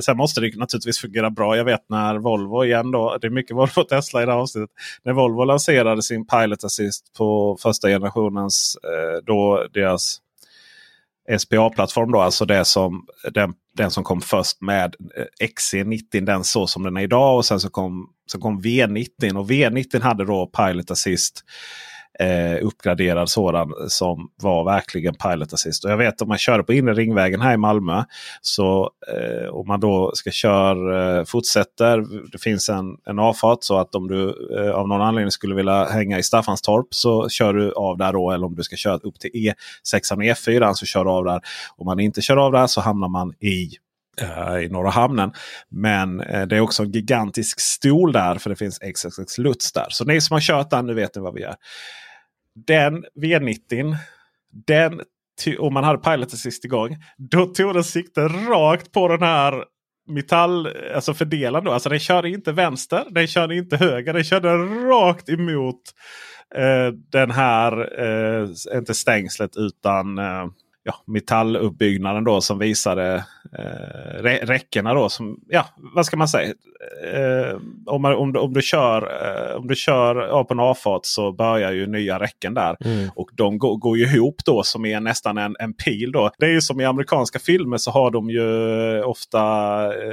sen måste det naturligtvis fungera bra. Jag vet när Volvo igen då, det är mycket Volvo och Tesla i det här avsnittet. När Volvo lanserade sin Pilot Assist på första generationens då deras SPA-plattform då, alltså det som den som kom först med XC90, den så som den är idag, och sen så kom V90, och V90 hade då Pilot Assist, uppgraderad sådan, som var verkligen Pilot Assist. Och jag vet att om man kör på inre ringvägen här i Malmö, så om man då ska fortsätter, det finns en avfart, så att om du av någon anledning skulle vilja hänga i Staffanstorp, så kör du av där då, eller om du ska köra upp till E6 och E4 så kör du av där. Om man inte kör av där så hamnar man i norra hamnen. Men det är också en gigantisk stol där, för det finns XXX Lutz där. Så ni som har kört där, nu vet ni vad vi gör. Den V90, om man hade Pilot Assist igång, då tog den sikte rakt på den här metall, alltså fördelaren då. Alltså den körde inte vänster, den körde inte höger, den körde rakt emot den här, inte stängslet utan... metalluppbyggnaden då, som visade räckena då, som, vad ska man säga, om du kör på en avfart så börjar ju nya räcken där. Mm. Och de går ju ihop då som är nästan en pil då. Det är ju som i amerikanska filmer så har de ju ofta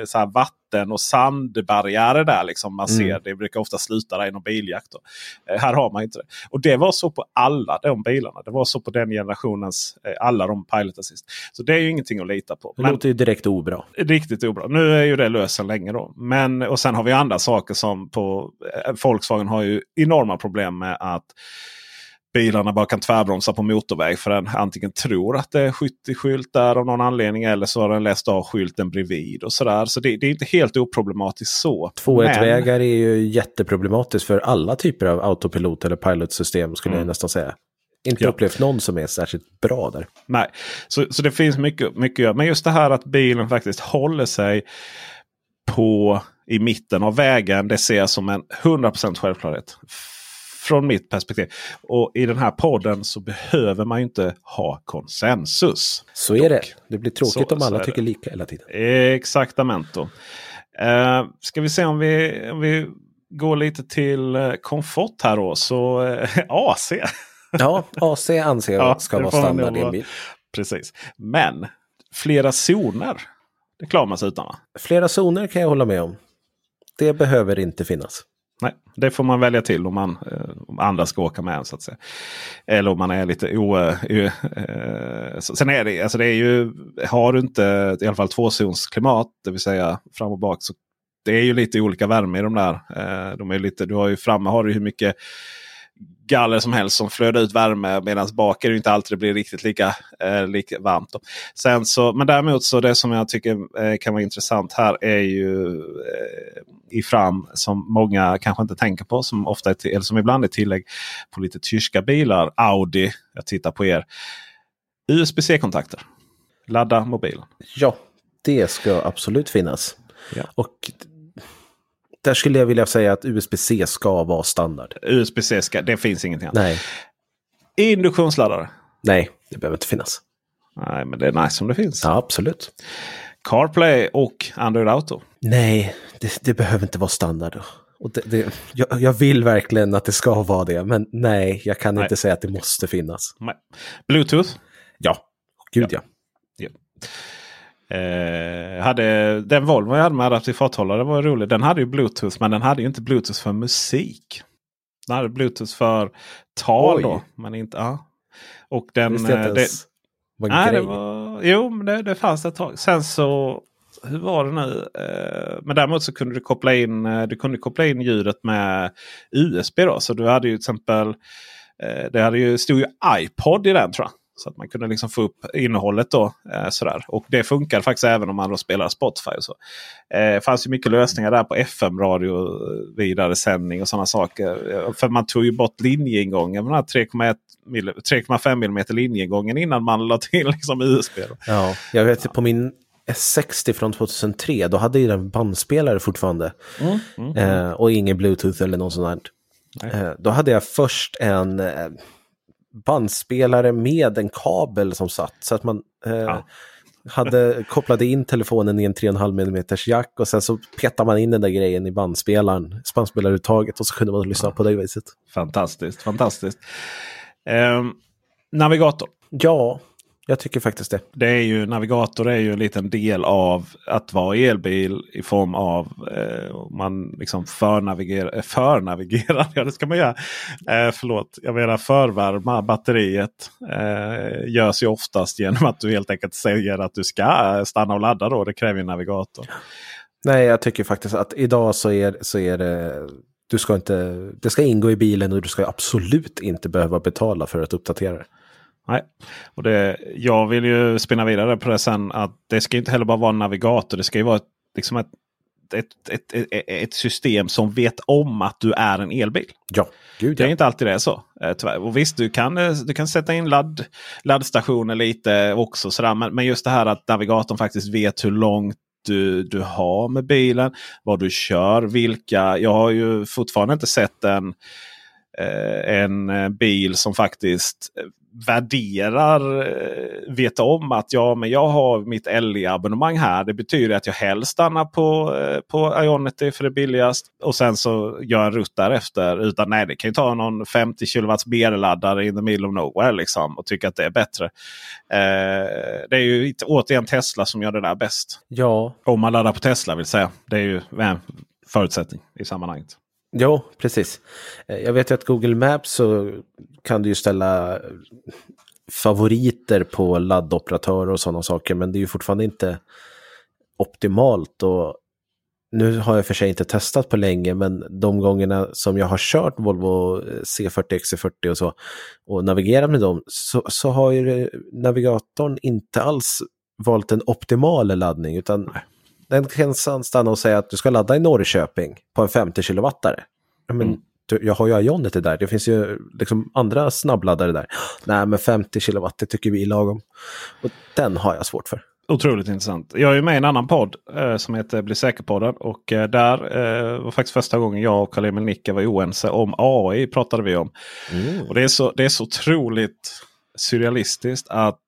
så här vatten och sandbarriärer där liksom man ser. Det brukar ofta sluta där i någon biljakt. Här har man inte det. Och det var så på alla de bilarna. Det var så på den generationens alla de Pilot Assist. Så det är ju ingenting att lita på. Men det låter ju direkt obra. Riktigt obra. Nu är ju det lösen länge då. Men, och sen har vi andra saker som på Volkswagen har ju enorma problem med att bilarna bara kan tvärbromsa på motorväg för den antingen tror att det är 70-skylt där av någon anledning eller så har den läst av skylten bredvid och sådär. Så det är inte helt oproblematiskt så. 2-1-vägar är ju jätteproblematiskt för alla typer av autopilot eller pilotsystem skulle jag nästan säga. Inte upplevt någon som är särskilt bra där. Nej, så det finns mycket. Men just det här att bilen faktiskt håller sig på i mitten av vägen, det ser jag som en 100% självklarhet. Från mitt perspektiv. Och i den här podden så behöver man ju inte ha konsensus. Så är det. Det blir tråkigt om alla tycker lika hela tiden. Exaktamente. Ska vi se om vi går lite till komfort här då. Så AC. Ja, AC anser jag ska vara standard i en bil. Precis. Men flera zoner, det klarar man sig utan va? Flera zoner kan jag hålla med om. Det behöver inte finnas. Nej, det får man välja till om andra ska åka med så att säga. Eller om man är lite sen är det, alltså det är ju, har du inte i alla fall tvåzonsklimat, det vill säga fram och bak, så det är ju lite olika värme i de där. De är lite, du har ju framme har du hur mycket galler som helst som flödar ut värme, medan bak är det inte alltid det blir riktigt lika varmt. Sen så, men däremot så det som jag tycker kan vara intressant här är ju i fram som många kanske inte tänker på, som ofta eller som ibland är tillägg på lite tyska bilar, Audi, jag tittar på er, USB-C-kontakter, ladda mobilen. Ja, det ska absolut finnas. Ja. Och där skulle jag vilja säga att USB-C ska vara standard. USB-C ska, det finns ingenting annat. Nej. Induktionsladdare? Nej, det behöver inte finnas. Nej, men det är nice om det finns. Ja, absolut. CarPlay och Android Auto? Nej, det behöver inte vara standard. Och jag vill verkligen att det ska vara det, men nej, jag kan inte säga att det måste finnas. Nej. Bluetooth? Ja, gud ja. Hade den Volvo jag hade med adaptiv farthållare var rolig. Den hade ju Bluetooth, men den hade ju inte Bluetooth för musik. Den hade Bluetooth för tal. Oj. Då, men inte och den det fanns ett tag. Sen så hur var det nu? Men däremot så kunde du koppla in ljudet med USB då, så du hade ju till exempel stod ju iPod i den tror jag. Så att man kunde liksom få upp innehållet då. Sådär. Och det funkar faktiskt även om man då spelar Spotify och så. Fanns ju mycket lösningar där på FM-radio, vidare sändning och sådana saker. För man tog ju bort linjeingången. Den här 3,5 mm linjeingången innan man la till liksom USB. Då. Ja, jag vet på min S60 från 2003, då hade ju den bandspelare fortfarande. Och ingen Bluetooth eller något sånt där. Då hade jag först en bandspelare med en kabel som satt så att man kopplade in telefonen i en 3,5 mm jack och sen så petade man in den där grejen i bandspelaruttaget och så kunde man lyssna på det viset. Fantastiskt. Navigator. Ja, jag tycker faktiskt det. Navigator är ju en liten del av att vara elbil i form av man liksom förnavigerar. Ja, det ska man göra. Jag menar förvärma batteriet görs ju oftast genom att du helt enkelt säger att du ska stanna och ladda då. Det kräver ju navigator. Nej, jag tycker faktiskt att idag så är det det ska ingå i bilen och du ska absolut inte behöva betala för att uppdatera det. Nej, och jag vill ju spinna vidare på det sen att det ska inte heller bara vara en navigator. Det ska ju vara ett system som vet om att du är en elbil. Ja, gud, det är inte alltid det är så. Tyvärr. Och visst, du kan sätta in laddstationer lite också. Sådär, men just det här att navigatorn faktiskt vet hur långt du har med bilen, vad du kör, vilka. Jag har ju fortfarande inte sett en bil som faktiskt värderar, veta om att ja, men jag har mitt LE-abonnemang här. Det betyder att jag helst stannar på Ionity för det billigast. Och sen så gör en rutt därefter. Utan nej, det kan ju ta någon 50 kW BR-laddare in the middle of nowhere liksom, och tycka att det är bättre. Det är ju återigen Tesla som gör det där bäst. Ja. Om man laddar på Tesla vill säga. Det är ju en förutsättning i sammanhanget. Ja, precis. Jag vet ju att Google Maps så kan du ju ställa favoriter på laddoperatörer och sådana saker, men det är ju fortfarande inte optimalt. Och nu har jag för sig inte testat på länge, men de gångerna som jag har kört Volvo C40, XC40 och så och navigerat med dem så har ju navigatorn inte alls valt en optimal laddning, utan den kan stanna och säga att du ska ladda i Norrköping på en 50 kilowattare. Men jag har ju Ionity där. Det finns ju liksom andra snabbladdare där. Nej, men 50 kilowatt tycker vi är lagom. Och den har jag svårt för. Otroligt intressant. Jag är ju med i en annan podd som heter Bli säker-podden. Och där var faktiskt första gången jag och Karl-Emil Nicke var oense om AI, pratade vi om. Mm. Och det är så otroligt surrealistiskt att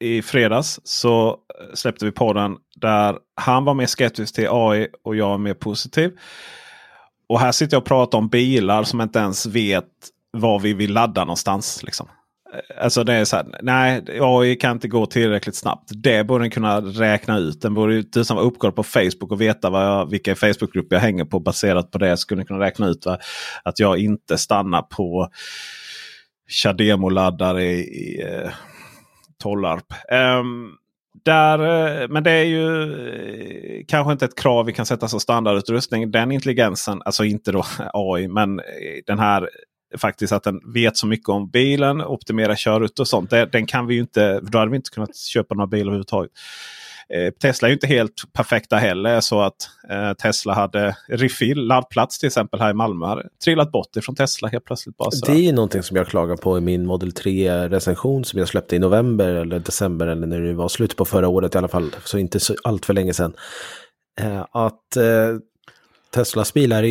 i fredags så släppte vi podden där han var mer skeptisk till AI och jag var mer positiv. Och här sitter jag och pratar om bilar som inte ens vet vad vi vill ladda någonstans. Liksom. Alltså det är så här, nej, AI kan inte gå tillräckligt snabbt. Det borde den kunna räkna ut. Den borde ju som uppgå på Facebook och veta vilka Facebookgrupper jag hänger på. Baserat på det skulle den kunna räkna ut att jag inte stannar på Chademo-laddare i Tollarp. Men det är ju kanske inte ett krav vi kan sätta som standardutrustning. Den intelligensen, alltså inte då AI, men den här faktiskt att den vet så mycket om bilen, optimera körut och sånt. Den kan vi ju inte, då hade vi inte kunnat köpa några bilar överhuvudtaget. Tesla är ju inte helt perfekta heller, så att Tesla hade refill, laddplats till exempel här i Malmö, hade trillat bort ifrån Tesla helt plötsligt. Bara så. Det är någonting som jag klagar på i min Model 3-recension som jag släppte i november eller december, eller när det var slut på förra året i alla fall, så inte så allt för länge sedan. Att Teslas bilar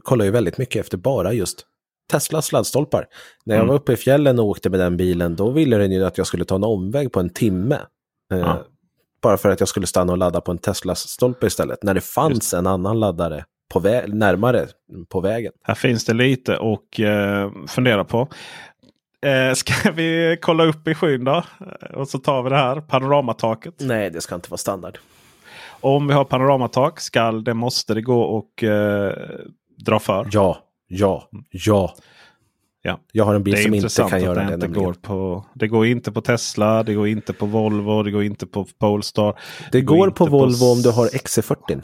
kollar ju väldigt mycket efter bara just Teslas laddstolpar. När jag var uppe i fjällen och åkte med den bilen, då ville den ju att jag skulle ta en omväg på en timme. Bara för att jag skulle stanna och ladda på en Tesla-stolpe istället. När det fanns en annan laddare närmare på vägen. Här finns det lite och fundera på. Ska vi kolla upp i skyn då? Och så tar vi det här panoramataket. Nej, det ska inte vara standard. Om vi har panoramatak måste det gå och dra för. Ja. Ja. Jag har en bil som inte kan göra det. Det går inte på Tesla, det går inte på Volvo, det går inte på Polestar. Det går på Volvo om du har XC40.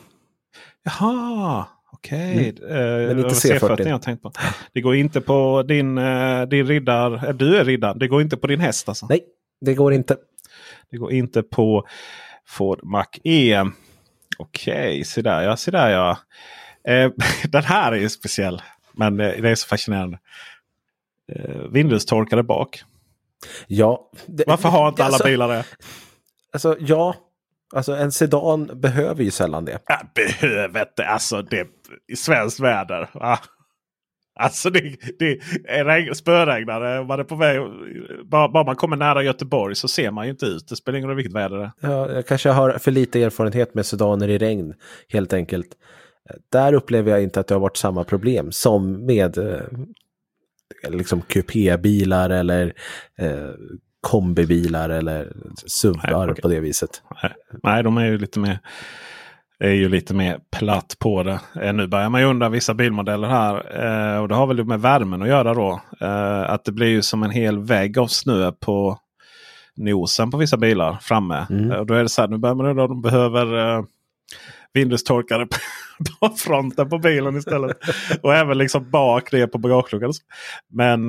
Jaha, okej. Okay. Men inte C40 jag tänkt på. Det går inte på din riddar. Du är riddar. Det går inte på din häst alltså. Nej, det går inte. Det går inte på Ford Mach-E. Okej, så där. Ja, så där ja. Den här är ju speciell. Men det är så fascinerande. Vindustorkare bak. Ja. Varför har inte alla bilar det? Alltså ja. Alltså en sedan behöver ju sällan det. Ja, behöver det. Alltså det i svenskt väder. Va? Alltså det är spöregnare. Man är på väg, bara man kommer nära Göteborg så ser man ju inte ut. Det spelar ingen roll vilket väder det är. Ja, jag kanske har för lite erfarenhet med sedaner i regn. Helt enkelt. Där upplever jag inte att det har varit samma problem som med liksom kupébilar eller kombibilar eller SUVar på det viset. Nej, de är ju lite mer platt på det. Nu börjar man ju undra vissa bilmodeller här och det har väl med värmen att göra då. Att det blir ju som en hel vägg av snö på nosen på vissa bilar framme. Och då är det så här, nu börjar man undra om de behöver vindustorkare på fronten på bilen istället. Och även liksom bak ner på bagageluckan. Men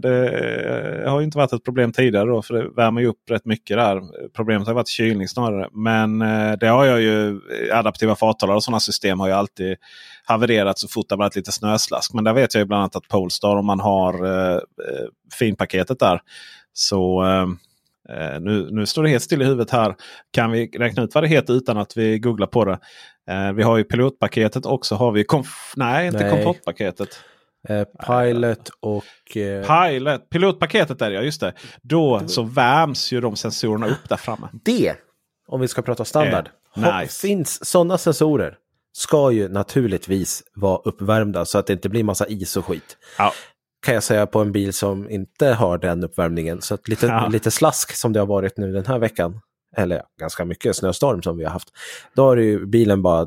det har ju inte varit ett problem tidigare då, för det värmer ju upp rätt mycket där. Problemet har varit kylning snarare. Men det har jag ju, adaptiva farthållare och sådana system har ju alltid havererat så fort det har varit lite snöslask. Men där vet jag ju bland annat att Polestar, om man har finpaketet där, så... Nu står det helt still i huvudet här. Kan vi räkna ut vad det heter utan att vi googlar på det? Vi har ju pilotpaketet och så har vi... Nej, inte komfortpaketet. Pilot och... Pilot, pilotpaketet är det, ja, just det. Då så värms ju de sensorerna upp där framme. Det, om vi ska prata standard. Nice. Finns sådana sensorer ska ju naturligtvis vara uppvärmda så att det inte blir massa is och skit. Ja. Kan jag säga på en bil som inte har den uppvärmningen. Så att lite slask som det har varit nu den här veckan. Eller ganska mycket snöstorm som vi har haft. Då har ju bilen bara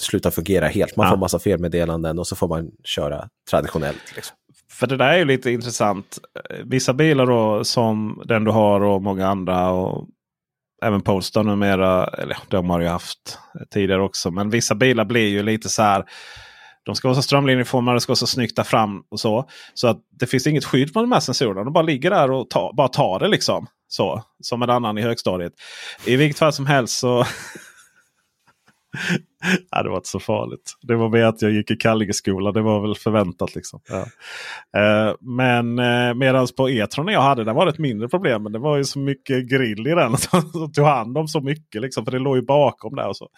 slutat fungera helt. Man får massa felmeddelanden och så får man köra traditionellt. Liksom. För det där är ju lite intressant. Vissa bilar då, som den du har och många andra och även Polestar numera, eller de har ju haft tidigare också. Men vissa bilar blir ju lite så här, de ska vara så strömlinjeformade, de ska vara så snyggt där fram och så. Så att det finns inget skydd på de här sensorerna. De bara ligger där och bara tar det liksom. Så, som en annan i högstadiet. I vilket fall som helst så... ja, det var inte så farligt. Det var med att jag gick i Kallingeskola. Det var väl förväntat liksom. Ja. Men medan på e-tron jag hade, där var det ett mindre problem. Men det var ju så mycket grill i den. Som tog hand om så mycket liksom. För det låg ju bakom där och så.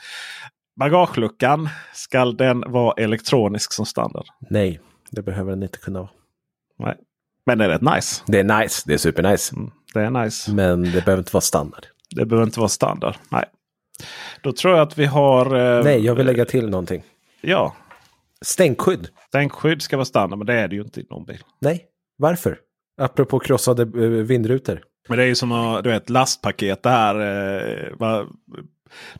Bagageluckan, ska den vara elektronisk som standard? Nej, det behöver den inte kunna vara. Nej. Men det är rätt nice. Det är nice, det är supernice. Mm, det är nice. Men det behöver inte vara standard. Det behöver inte vara standard, nej. Då tror jag att vi har... nej, jag vill lägga till någonting. Ja. Stänkskydd. Stänkskydd ska vara standard, men det är det ju inte i någon bil. Nej, varför? Apropå krossade vindrutor. Men det är ju som du vet, lastpaket det här...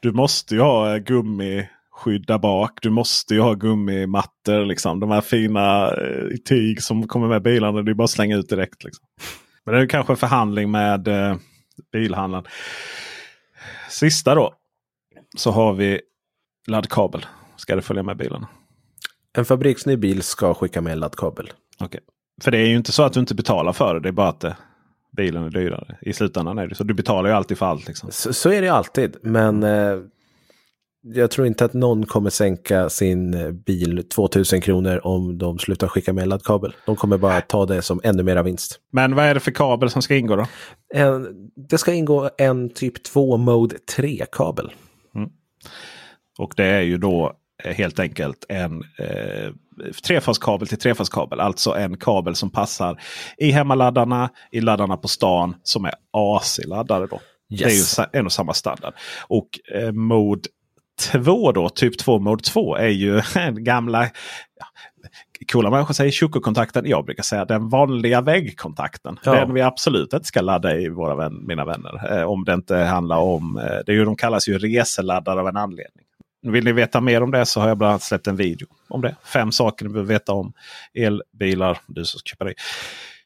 du måste ju ha gummiskydd där bak. Du måste ju ha gummimattor. Liksom. De här fina tyg som kommer med bilarna. Det är bara att slänga ut direkt. Liksom. Men det är kanske en förhandling med bilhandlaren. Sista då. Så har vi laddkabel. Ska det följa med bilarna? En fabriksny bil ska skicka med laddkabel. Okej. För det är ju inte så att du inte betalar för det. Det är bara att bilen är dyrare. I slutändan är det så. Du betalar ju alltid för allt. Liksom. Så är det alltid. Men jag tror inte att någon kommer sänka sin bil 2000 kronor om de slutar skicka med laddkabel. De kommer bara ta det som ännu mera vinst. Men vad är det för kabel som ska ingå då? Det ska ingå en typ 2 mode 3-kabel. Mm. Och det är ju då helt enkelt en... trefaskabel till trefaskabel. Alltså en kabel som passar i hemmaladdarna, i laddarna på stan som är AC-laddare då. Yes. Det är ju en och samma standard. Och mode 2 då, typ 2 mode 2 är ju en gamla coola människor säger tjokokontakten. Jag brukar säga den vanliga väggkontakten. Ja. Den vi absolut inte ska ladda i mina vänner. Om det inte handlar om det är ju, de kallas ju reseladdare av en anledning. Vill ni veta mer om det så har jag bland annat släppt en video om det. 5 saker ni behöver veta om elbilar. Du som köper dig.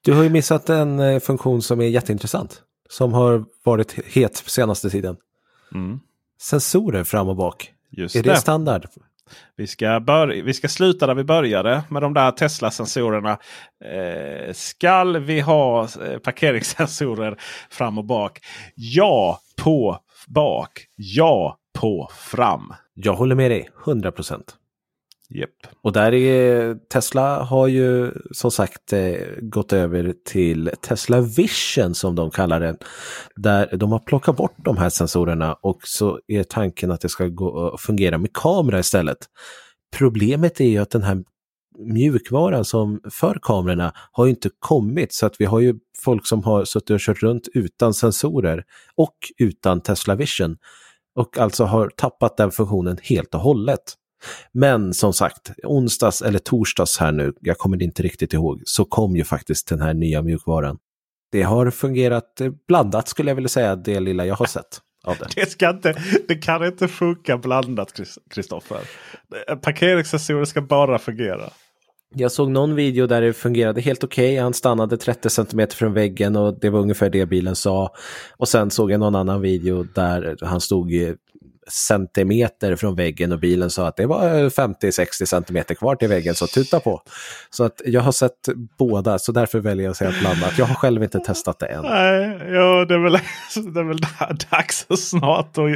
Du har ju missat en funktion som är jätteintressant. Som har varit het senaste tiden. Mm. Sensorer fram och bak. Just är det standard? Vi ska sluta där vi började med de där Tesla-sensorerna. Skall vi ha parkeringssensorer fram och bak? Ja på bak. Ja på fram. Jag håller med dig, 100%. Yep. Och där är Tesla har ju som sagt gått över till Tesla Vision som de kallar den. Där de har plockat bort de här sensorerna och så är tanken att det ska gå och fungera med kamera istället. Problemet är ju att den här mjukvaran som för kamerorna har ju inte kommit, så att vi har ju folk som har suttit och kört runt utan sensorer och utan Tesla Vision. Och alltså har tappat den funktionen helt och hållet. Men som sagt, onsdags eller torsdags här nu, jag kommer inte riktigt ihåg, så kom ju faktiskt den här nya mjukvaran. Det har fungerat blandat skulle jag vilja säga, det lilla jag har sett av det. Det kan inte funka blandat, Christoffer. Parkeringssensorer ska bara fungera. Jag såg någon video där det fungerade helt okej. Han stannade 30 cm från väggen och det var ungefär det bilen sa. Och sen såg jag någon annan video där han stod centimeter från väggen och bilen sa att det var 50-60 centimeter kvar till väggen, så tuta på. Så att jag har sett båda, så därför väljer jag att säga blandat. Jag har själv inte testat det än. Nej, ja, det är väl dags snart att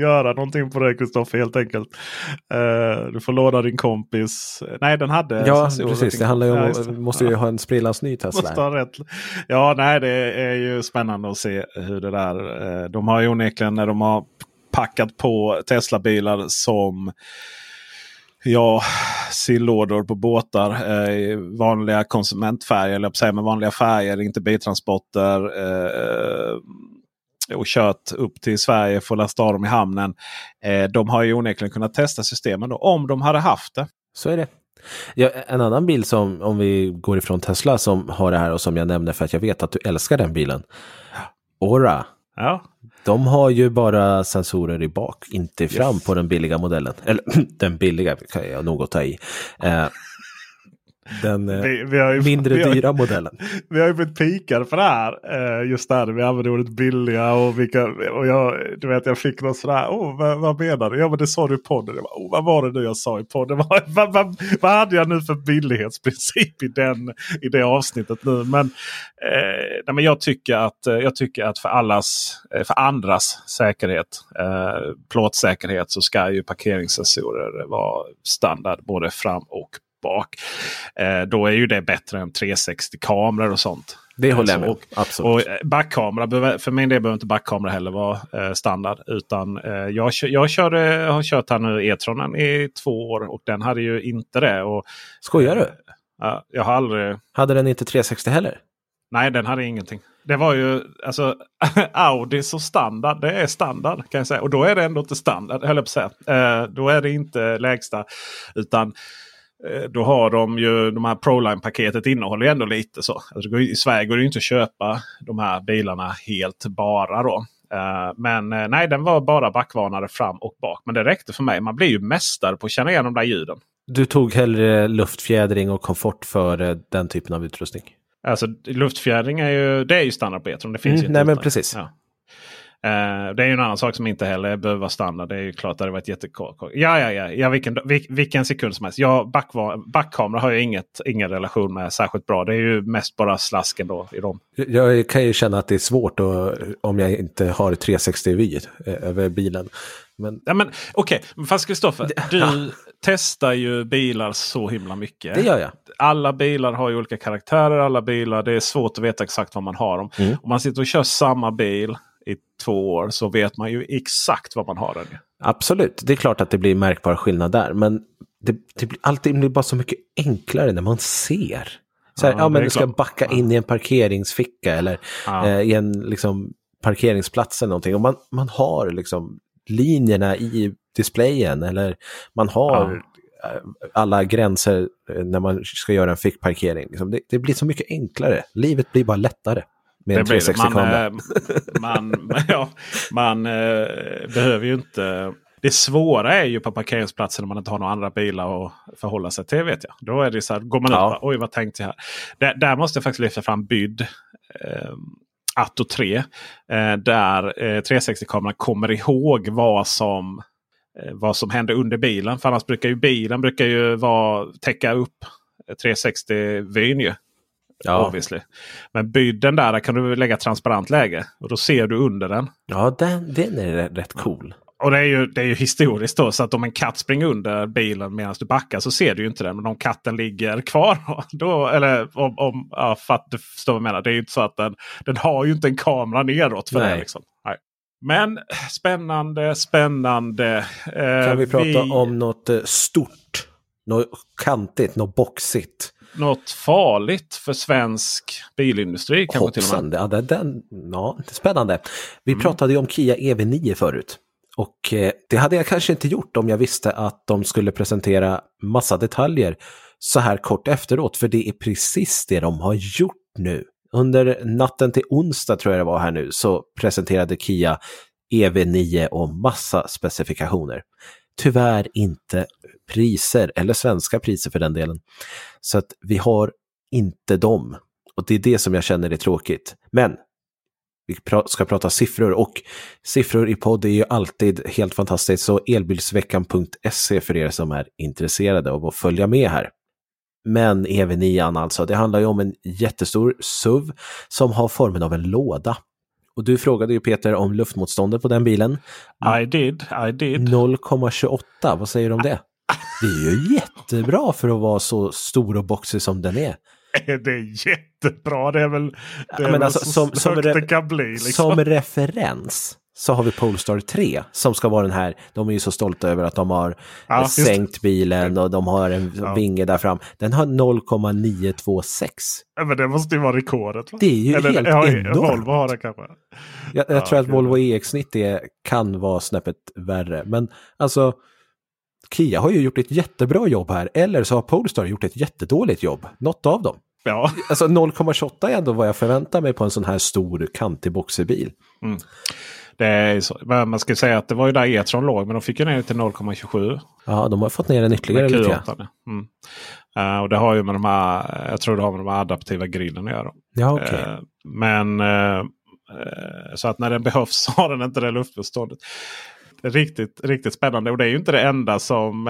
göra någonting på det, Christoffer, helt enkelt. Du får låna din kompis. Nej, den hade... Ja, precis. Det handlar ju om måste ju ha en sprillans ny Tesla. Ja, nej, det är ju spännande att se hur det där... de har ju onekligen, när de har packat på Tesla-bilar som Ja, sillådor på båtar i vanliga konsumentfärger, eller jag säger med vanliga färger, inte bitransporter, och kört upp till Sverige för att lasta av dem i hamnen. De har ju onekligen kunnat testa systemen då, om de hade haft det. Så är det. Ja, en annan bil som, om vi går ifrån Tesla, som har det här och som jag nämnde för att jag vet att du älskar den bilen. Aura. Ja. De har ju bara sensorer i bak, inte fram på den billiga modellen. Eller den billiga kan jag nog ta i. Den mindre dyra modellen. Vi har ju blivit pikade för det här. Just där, vi använder ordet billiga. Och jag fick något sådär, vad menar du? Ja, men det sa du i podden. Jag bara, vad var det nu jag sa i podden? Vad hade jag nu för billighetsprincip i det avsnittet nu? Men jag tycker att för andras säkerhet, plåtsäkerhet, så ska ju parkeringssensorer vara standard både fram och bak. Då är ju det bättre än 360-kameror och sånt. Det håller jag med. Absolut. Och backkamera, för min del behöver inte backkamera heller vara standard, utan jag har kört här nu e-tronen i 2 år och den hade ju inte det. Och, skojar du? Jag har aldrig... Hade den inte 360 heller? Nej, den hade ingenting. Det var ju, alltså, Audi som standard, det är standard kan jag säga. Och då är det ändå inte standard, höll jag på att säga. Då är det inte lägsta, utan då har de ju de här ProLine-paketet innehåller ju ändå lite så. Alltså, i Sverige går det ju inte att köpa de här bilarna helt bara då. Men nej, den var bara backvarnare fram och bak. Men det räckte för mig. Man blir ju mästare på att känna igen de där ljuden. Du tog hellre luftfjädring och komfort för den typen av utrustning? Alltså luftfjädring är ju standard på e-tron. Det finns ju inte. Men precis. Ja. Det är ju en annan sak som inte heller behöver vara standard. Det är ju klart att det var ett jättekort. Ja, vilken sekund som helst. Ja, backkamera har ju ingen relation med särskilt bra. Det är ju mest bara slasken då i dem. Jag kan ju känna att det är svårt om jag inte har 360-vy över bilen. Men okej. Fast Christoffer, du testar ju bilar så himla mycket. Det gör jag. Alla bilar har ju olika karaktärer. Alla bilar, det är svårt att veta exakt vad man har dem. Om man sitter och kör samma bil i 2 år så vet man ju exakt vad man har den. Absolut, det är klart att det blir märkbar skillnad där, men det blir bara så mycket enklare när man ser. Så här, men du ska backa in i en parkeringsficka eller i en liksom, parkeringsplats eller någonting. Och man har liksom linjerna i displayen eller man har alla gränser när man ska göra en fickparkering. Liksom, det blir så mycket enklare. Livet blir bara lättare. Det blir det. Man behöver ju inte... Det svåra är ju på parkeringsplatsen när man inte har några andra bilar att förhålla sig till, vet jag. Då är det så här, går man upp, oj vad tänkte jag här. Där måste jag faktiskt lyfta fram BYD Atto 3. Där 360-kameran kommer ihåg vad som händer under bilen. För annars brukar ju bilen täcka upp 360-vyn ju. Ja. Obviously. Men bydden där kan du lägga transparent läge och då ser du under den. Ja, den är rätt cool. Och det är ju historiskt då, så att om en katt springer under bilen medan du backar så ser du ju inte den. Men om katten ligger kvar då, eller för att du förstår vad jag menar. Det är ju inte så att den har ju inte en kamera neråt för det liksom. Nej. Men spännande. Kan vi prata om något stort, något kantigt, något boxigt? Något farligt för svensk bilindustri kanske till och med. Det är spännande. Vi pratade ju om Kia EV9 förut. Och det hade jag kanske inte gjort om jag visste att de skulle presentera massa detaljer så här kort efteråt. För det är precis det de har gjort nu. Under natten till onsdag tror jag det var här nu så presenterade Kia EV9 och massa specifikationer. Tyvärr inte priser, eller svenska priser för den delen. Så att vi har inte dem. Och det är det som jag känner är tråkigt. Men vi ska prata siffror. Och siffror i podd är ju alltid helt fantastiskt. Så elbilsveckan.se för er som är intresserade av att följa med här. Men EV9 alltså, det handlar ju om en jättestor SUV som har formen av en låda. Och du frågade ju Peter om luftmotståndet på den bilen. I did. 0,28, vad säger du om det? Det är ju jättebra för att vara så stor och boxig som den är. Det är jättebra, det är väl, det är väl alltså, så högt det kan bli. Liksom. Som referens så har vi Polestar 3 som ska vara den här. De är ju så stolta över att de har sänkt bilen och de har en vinge där fram. Den har 0,926. Men det måste ju vara rekordet, va? Det är ju enormt. Volvo har det kanske. Jag tror att Volvo EX90 kan vara snäppet värre. Men alltså, Kia har ju gjort ett jättebra jobb här. Eller så har Polestar gjort ett jättedåligt jobb. Något av dem. Ja. Alltså 0,28 är ändå vad jag förväntar mig på en sån här stor kantig boxerbil. Mm. Det är så. Man ska säga att det var ju där e-tron låg, men de fick ju ner till 0,27. Ja, de har fått ner den ytterligare lite. Och det har ju med de här, jag tror det har med de här adaptiva grillen att göra. Ja, okej. Så att när den behövs så har den inte det luftmotståndet. Riktigt, riktigt spännande. Och det är ju inte det enda som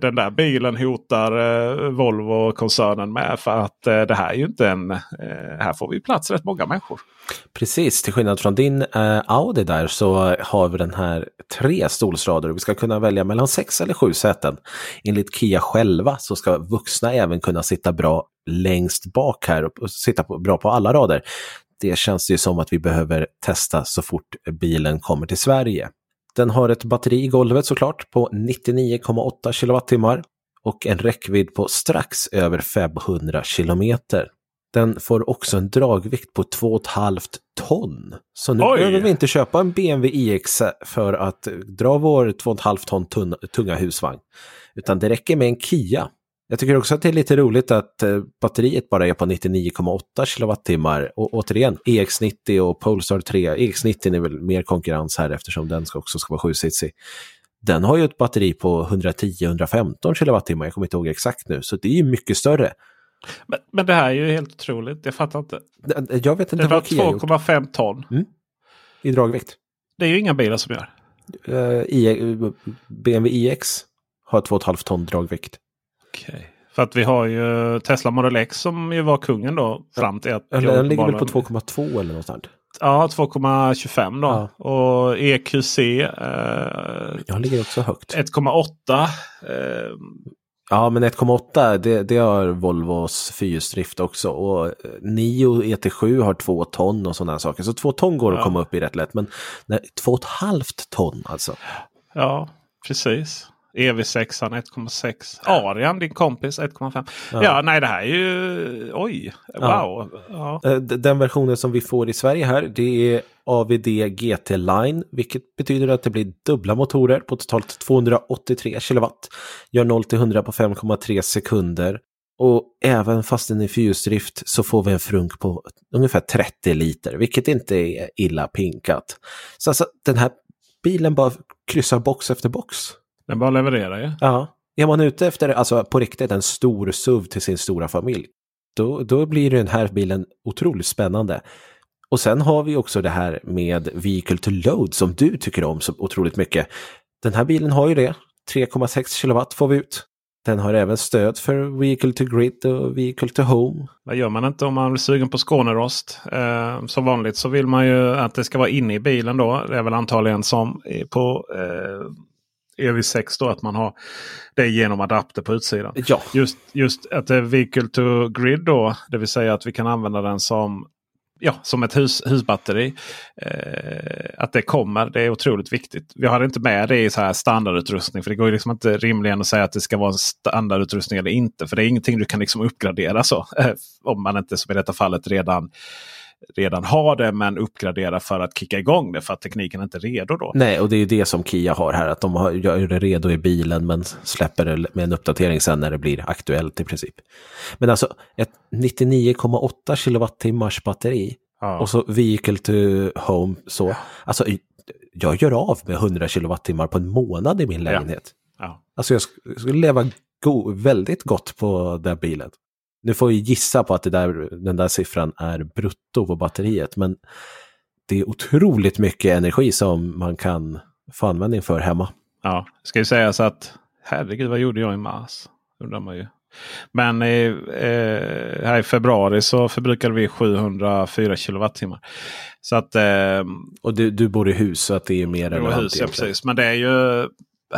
den där bilen hotar Volvo-koncernen med. För att det här är ju inte en... här får vi plats rätt många människor. Precis, till skillnad från din Audi där så har vi den här 3 stolsrader. Vi ska kunna välja mellan 6 eller 7 säten. Enligt Kia själva så ska vuxna även kunna sitta bra längst bak här och sitta bra på alla rader. Det känns ju som att vi behöver testa så fort bilen kommer till Sverige. Den har ett batteri i golvet såklart på 99,8 kilowattimmar och en räckvidd på strax över 500 kilometer. Den får också en dragvikt på 2,5 ton. Så nu behöver vi inte köpa en BMW iX för att dra vår 2,5 ton tunga husvagn. Utan det räcker med en Kia. Jag tycker också att det är lite roligt att batteriet bara är på 99,8 kilowattimmar. Och återigen, EX90 och Polestar 3. EX90 är väl mer konkurrens här eftersom den också ska vara 7-sitsig. Den har ju ett batteri på 110-115 kilowattimmar. Jag kommer inte ihåg exakt nu. Så det är ju mycket större. Men det här är ju helt otroligt. Jag fattar inte. Jag vet inte vad Kia gjort. Det var 2,5 ton. Mm. I dragvikt. Det är ju inga bilar som gör. BMW iX har 2,5 ton dragvikt. Okej. För att vi har ju Tesla Model X som ju var kungen då fram till att... Den ligger väl på 2,2 eller någonstans? Ja, 2,25 då. Ja. Och EQC... jag ligger också högt. 1,8. Ja, men 1,8 det har Volvos fyrhjulsdrift också. Och Nio ET7 har 2 ton och sådana här saker. Så 2 ton går att komma upp i rätt lätt. Men 2,5 ton alltså. Ja, precis. EV6, 1,6. Arian, din kompis, 1,5. Ja, nej, det här är ju... Oj, wow. Ja. Ja. Den versionen som vi får i Sverige här, det är AVD GT Line, vilket betyder att det blir dubbla motorer på totalt 283 kW. Gör 0-100 på 5,3 sekunder. Och även fast den är fyrhjulsdrift så får vi en frunk på ungefär 30 liter, vilket inte är illa pinkat. Så alltså, den här bilen bara kryssar box efter box. Den bara levererar ju. Ja. Är man ute efter, alltså på riktigt, en stor SUV till sin stora familj, då blir den här bilen otroligt spännande. Och sen har vi också det här med vehicle to load som du tycker om så otroligt mycket. Den här bilen har ju det. 3,6 kilowatt får vi ut. Den har även stöd för vehicle to grid och vehicle to home. Vad gör man inte om man är sugen på Skånerost? Som vanligt så vill man ju att det ska vara inne i bilen då. Det är väl antagligen som på... EV6 då, att man har det genom adapter på utsidan. Ja. Just att det är vehicle to grid då, det vill säga att vi kan använda den som ett husbatteri. Att det är otroligt viktigt. Vi har inte med det i så här standardutrustning, för det går ju liksom inte rimligen att säga att det ska vara standardutrustning eller inte, för det är ingenting du kan liksom uppgradera så. Om man inte, som i detta fallet, redan har det, men uppgradera för att kicka igång det, för att tekniken är inte redo då. Nej, och det är ju det som Kia har här, att de gör det redo i bilen men släpper det med en uppdatering sen när det blir aktuellt i princip. Men alltså ett 99,8 kilowattimmars batteri och så vehicle to home så. Alltså jag gör av med 100 kilowattimmar på en månad i min lägenhet. Ja. Ja. Alltså jag skulle leva väldigt gott på den bilen. Nu får vi gissa på att den där siffran är brutto på batteriet, men det är otroligt mycket energi som man kan få användning för hemma. Ja, ska ju säga så att herregud, vad gjorde jag i mars? Undrar man ju. Men här i februari så förbrukade vi 704 kilowattimmar. Så att, och du bor i hus, så att det är mer relevant. Ja, precis. Men det är ju...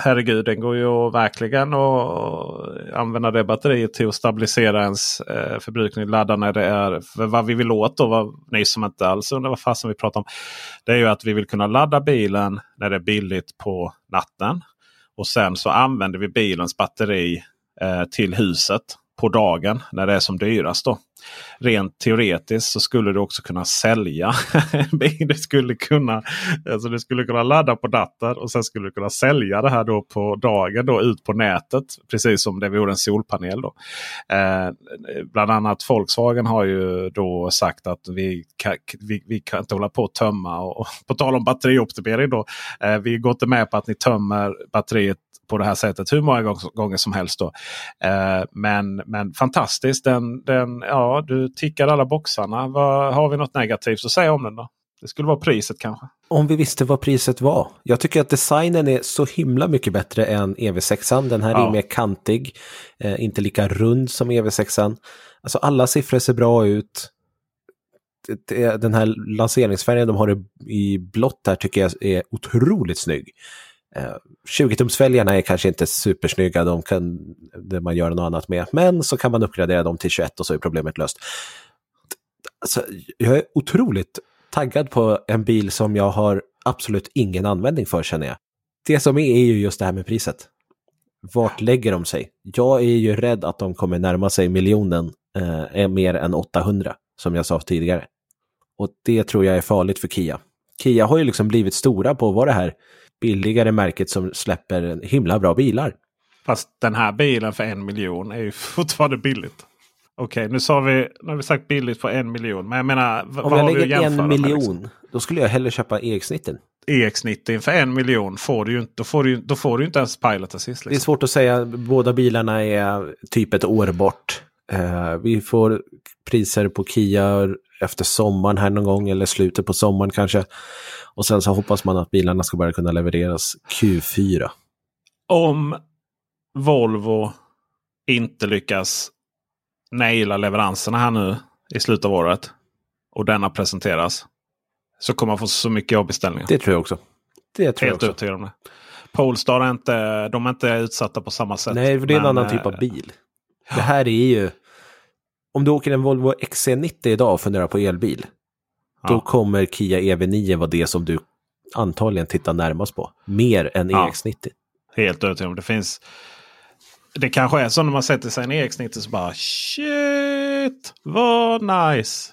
herregud, den går ju verkligen att använda det batteriet till att stabilisera ens förbrukning, ladda när det är för vad vi vill åt. Och vad, nej, som inte alls undrar vad fasen vi pratar om. Det är ju att vi vill kunna ladda bilen när det är billigt på natten. Och sen så använder vi bilens batteri till huset på dagen när det är som dyrast då. Rent teoretiskt så skulle du också kunna sälja en bil. Du skulle kunna ladda på datorn och sen skulle du kunna sälja det här då på dagen då, ut på nätet. Precis som det vore en solpanel då. Bland annat Volkswagen har ju då sagt att vi kan inte hålla på att tömma. Och på tal om batterioptimering då. Vi går inte med på att ni tömmer batteriet på det här sättet hur många gånger som helst då. Men fantastiskt. Ja, du tickar alla boxarna. Har vi något negativt så säg om den då. Det skulle vara priset kanske. Om vi visste vad priset var. Jag tycker att designen är så himla mycket bättre än EV6an. Den här är mer kantig. Inte lika rund som EV6an. Alltså alla siffror ser bra ut. Den här lanseringsfärgen de har i blått här tycker jag är otroligt snygg. 20-tumsväljarna är kanske inte supersnygga, de kan man göra något annat med, men så kan man uppgradera dem till 21 och så är problemet löst. Alltså, jag är otroligt taggad på en bil som jag har absolut ingen användning för, känner jag. Det som är ju just det här med priset. Vart lägger de sig? Jag är ju rädd att de kommer närma sig miljonen är mer än 800 som jag sa tidigare. Och det tror jag är farligt för Kia. Kia har ju liksom blivit stora på vad det här billigare märket som släpper himla bra bilar. Fast den här bilen för 1 miljon är ju fortfarande billigt. Okej, nu har vi sagt billigt för 1 miljon. Men jag menar, vad har vi att jämföra med? Om jag lägger 1 miljon, liksom? Då skulle jag hellre köpa EX90. EX90 för 1 miljon får du ju inte, då får du inte ens Pilot Assist. Liksom. Det är svårt att säga, båda bilarna är typ ett år bort. Vi får priser på Kia efter sommaren här någon gång, eller slutet på sommaren kanske. Och sen så hoppas man att bilarna ska börja kunna levereras Q4. Om Volvo inte lyckas naila leveranserna här nu i slutet av året och denna presenteras, så kommer man få så mycket avbeställningar. Det tror jag också. Helt övertygad om det. Polestar är inte utsatta på samma sätt. Nej, för det är en annan typ av bil. Det här är ju... Om du åker en Volvo XC90 idag och funderar på elbil, då kommer Kia EV9 vara det som du antagligen tittar närmast på. Mer än EX90. Helt övertygad om det finns. Det kanske är så när man sätter sig en EX90 så bara shit, vad nice.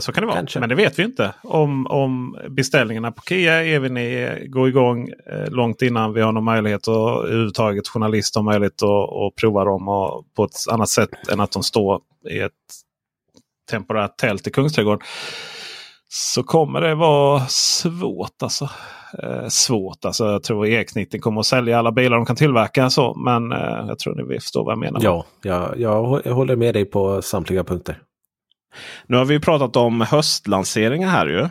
Så kan det vara. Kanske. Men det vet vi inte. Om beställningarna på Kia EV9 går igång långt innan vi har någon möjlighet och överhuvudtaget journalister har möjlighet att prova dem och på ett annat sätt än att de står i ett temporärt tält i Kungsträdgården, så kommer det vara svårt alltså. Jag tror EX90 kommer att sälja alla bilar de kan tillverka så, men jag tror ni förstår vad jag menar. Ja, jag håller med dig på samtliga punkter. Nu har vi ju pratat om höstlanseringar här ju.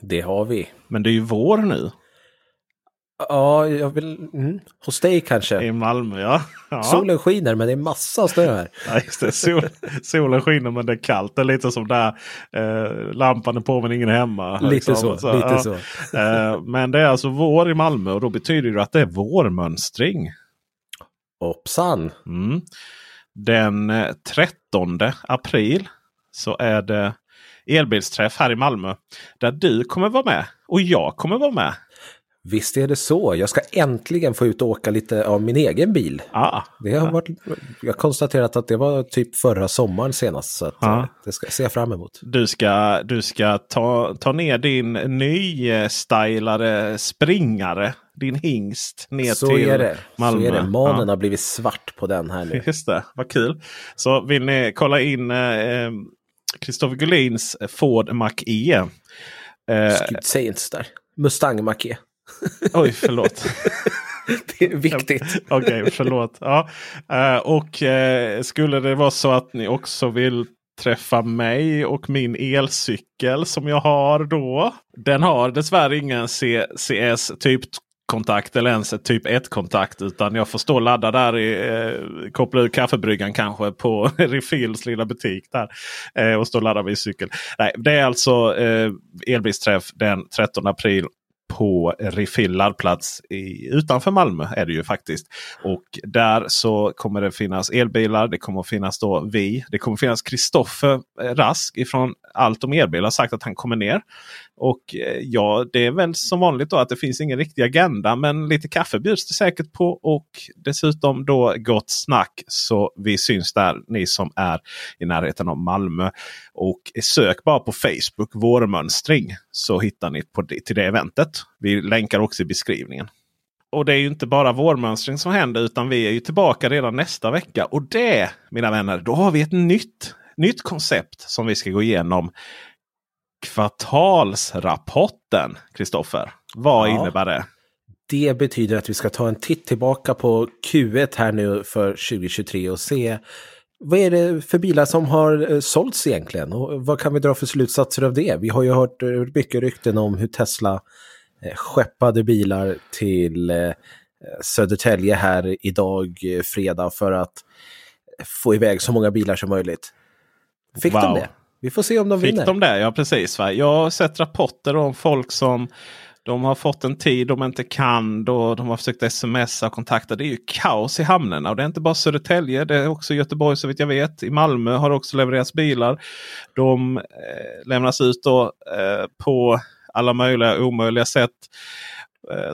Det har vi. Men det är ju vår nu. Ja, jag vill... Hos dig kanske. I Malmö, ja. Solen skiner, men det är massa snö här. Ja, just det. Solen skiner, men det är kallt. Det är lite som där lampan är på, men ingen är hemma. Lite så. Men det är alltså vår i Malmö, och då betyder det att det är vårmönstring. Hoppsan. Mm. Den 13 april så är det elbilsträff här i Malmö där du kommer vara med och jag kommer vara med. Visst är det så. Jag ska äntligen få ut och åka lite av min egen bil. Jag har konstaterat att det var typ förra sommaren senast, så att det ska jag se fram emot. Du ska ta ner din nystylade springare, din hingst, ner så till Malmö. Så är det. Manen har blivit svart på den här nu. Just det, vad kul. Så vill ni kolla in Christoffer Gullins Ford Mach-E. Säg inte där. Mustang Mach-E. Oj, förlåt. Det är viktigt. Okej, förlåt. Ja. Och skulle det vara så att ni också vill träffa mig och min elcykel som jag har då. Den har dessvärre ingen CCS-typ kontakt eller ens ett typ 1-kontakt, utan jag får stå och ladda där koppla ut kaffebryggan kanske på Refills lilla butik där och stå och ladda min cykel. Nej, det är alltså elbilsträff den 13 april på refillad plats utanför Malmö är det ju faktiskt. Och där så kommer det finnas elbilar. Det kommer finnas det kommer finnas Christoffer Rask ifrån Allt om elbilar sagt att han kommer ner. Och ja, det är väl som vanligt då att det finns ingen riktig agenda, men lite kaffe bjuds det säkert på och dessutom då gott snack. Så vi syns där, ni som är i närheten av Malmö. Och sök bara på Facebook Vårmönstring så hittar ni till det eventet. Vi länkar också i beskrivningen. Och det är ju inte bara vårmönstring som händer, utan vi är ju tillbaka redan nästa vecka. Och det, mina vänner, då har vi ett nytt koncept som vi ska gå igenom. Kvartalsrapporten, Christoffer. Vad innebär det? Det betyder att vi ska ta en titt tillbaka på Q1 här nu för 2023 och se vad är det för bilar som har sålts egentligen och vad kan vi dra för slutsatser av det? Vi har ju hört mycket rykten om hur Tesla skeppade bilar till Södertälje här idag fredag för att få iväg så många bilar som möjligt. Fick de det? Vi får se om de vinner. Fick de det? Ja, precis. Va? Jag har sett rapporter om folk som de har fått en tid de inte kan. Då de har försökt smsa och kontakta. Det är ju kaos i hamnarna. Och det är inte bara Södertälje. Det är också Göteborg så vitt jag vet. I Malmö har också levererats bilar. De lämnas ut då, på alla möjliga och omöjliga sätt.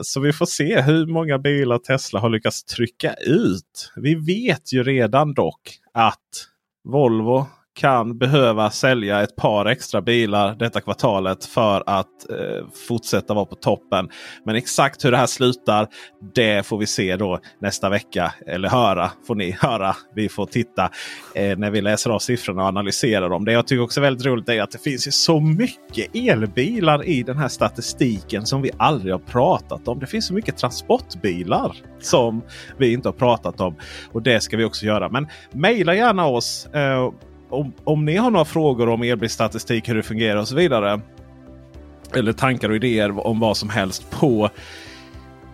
Så vi får se hur många bilar Tesla har lyckats trycka ut. Vi vet ju redan dock att Volvo kan behöva sälja ett par extra bilar detta kvartalet för att fortsätta vara på toppen. Men exakt hur det här slutar, det får vi se då nästa vecka. Eller höra, får ni höra. Vi får titta när vi läser av siffrorna och analyserar dem. Det jag tycker också är väldigt roligt är att det finns ju så mycket elbilar i den här statistiken som vi aldrig har pratat om. Det finns så mycket transportbilar som vi inte har pratat om. Och det ska vi också göra. Men mejla gärna oss om ni har några frågor om elbilsstatistik, hur det fungerar och så vidare. Eller tankar och idéer om vad som helst på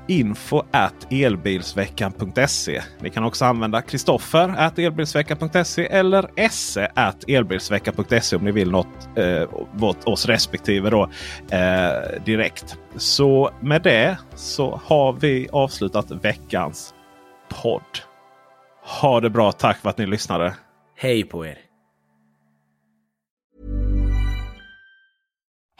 info@elbilsveckan.se. Ni kan också använda Christoffer@elbilsveckan.se eller esse@elbilsveckan.se om ni vill något åt oss respektive då, direkt. Så med det så har vi avslutat veckans podd. Ha det bra, tack för att ni lyssnade. Hej på er.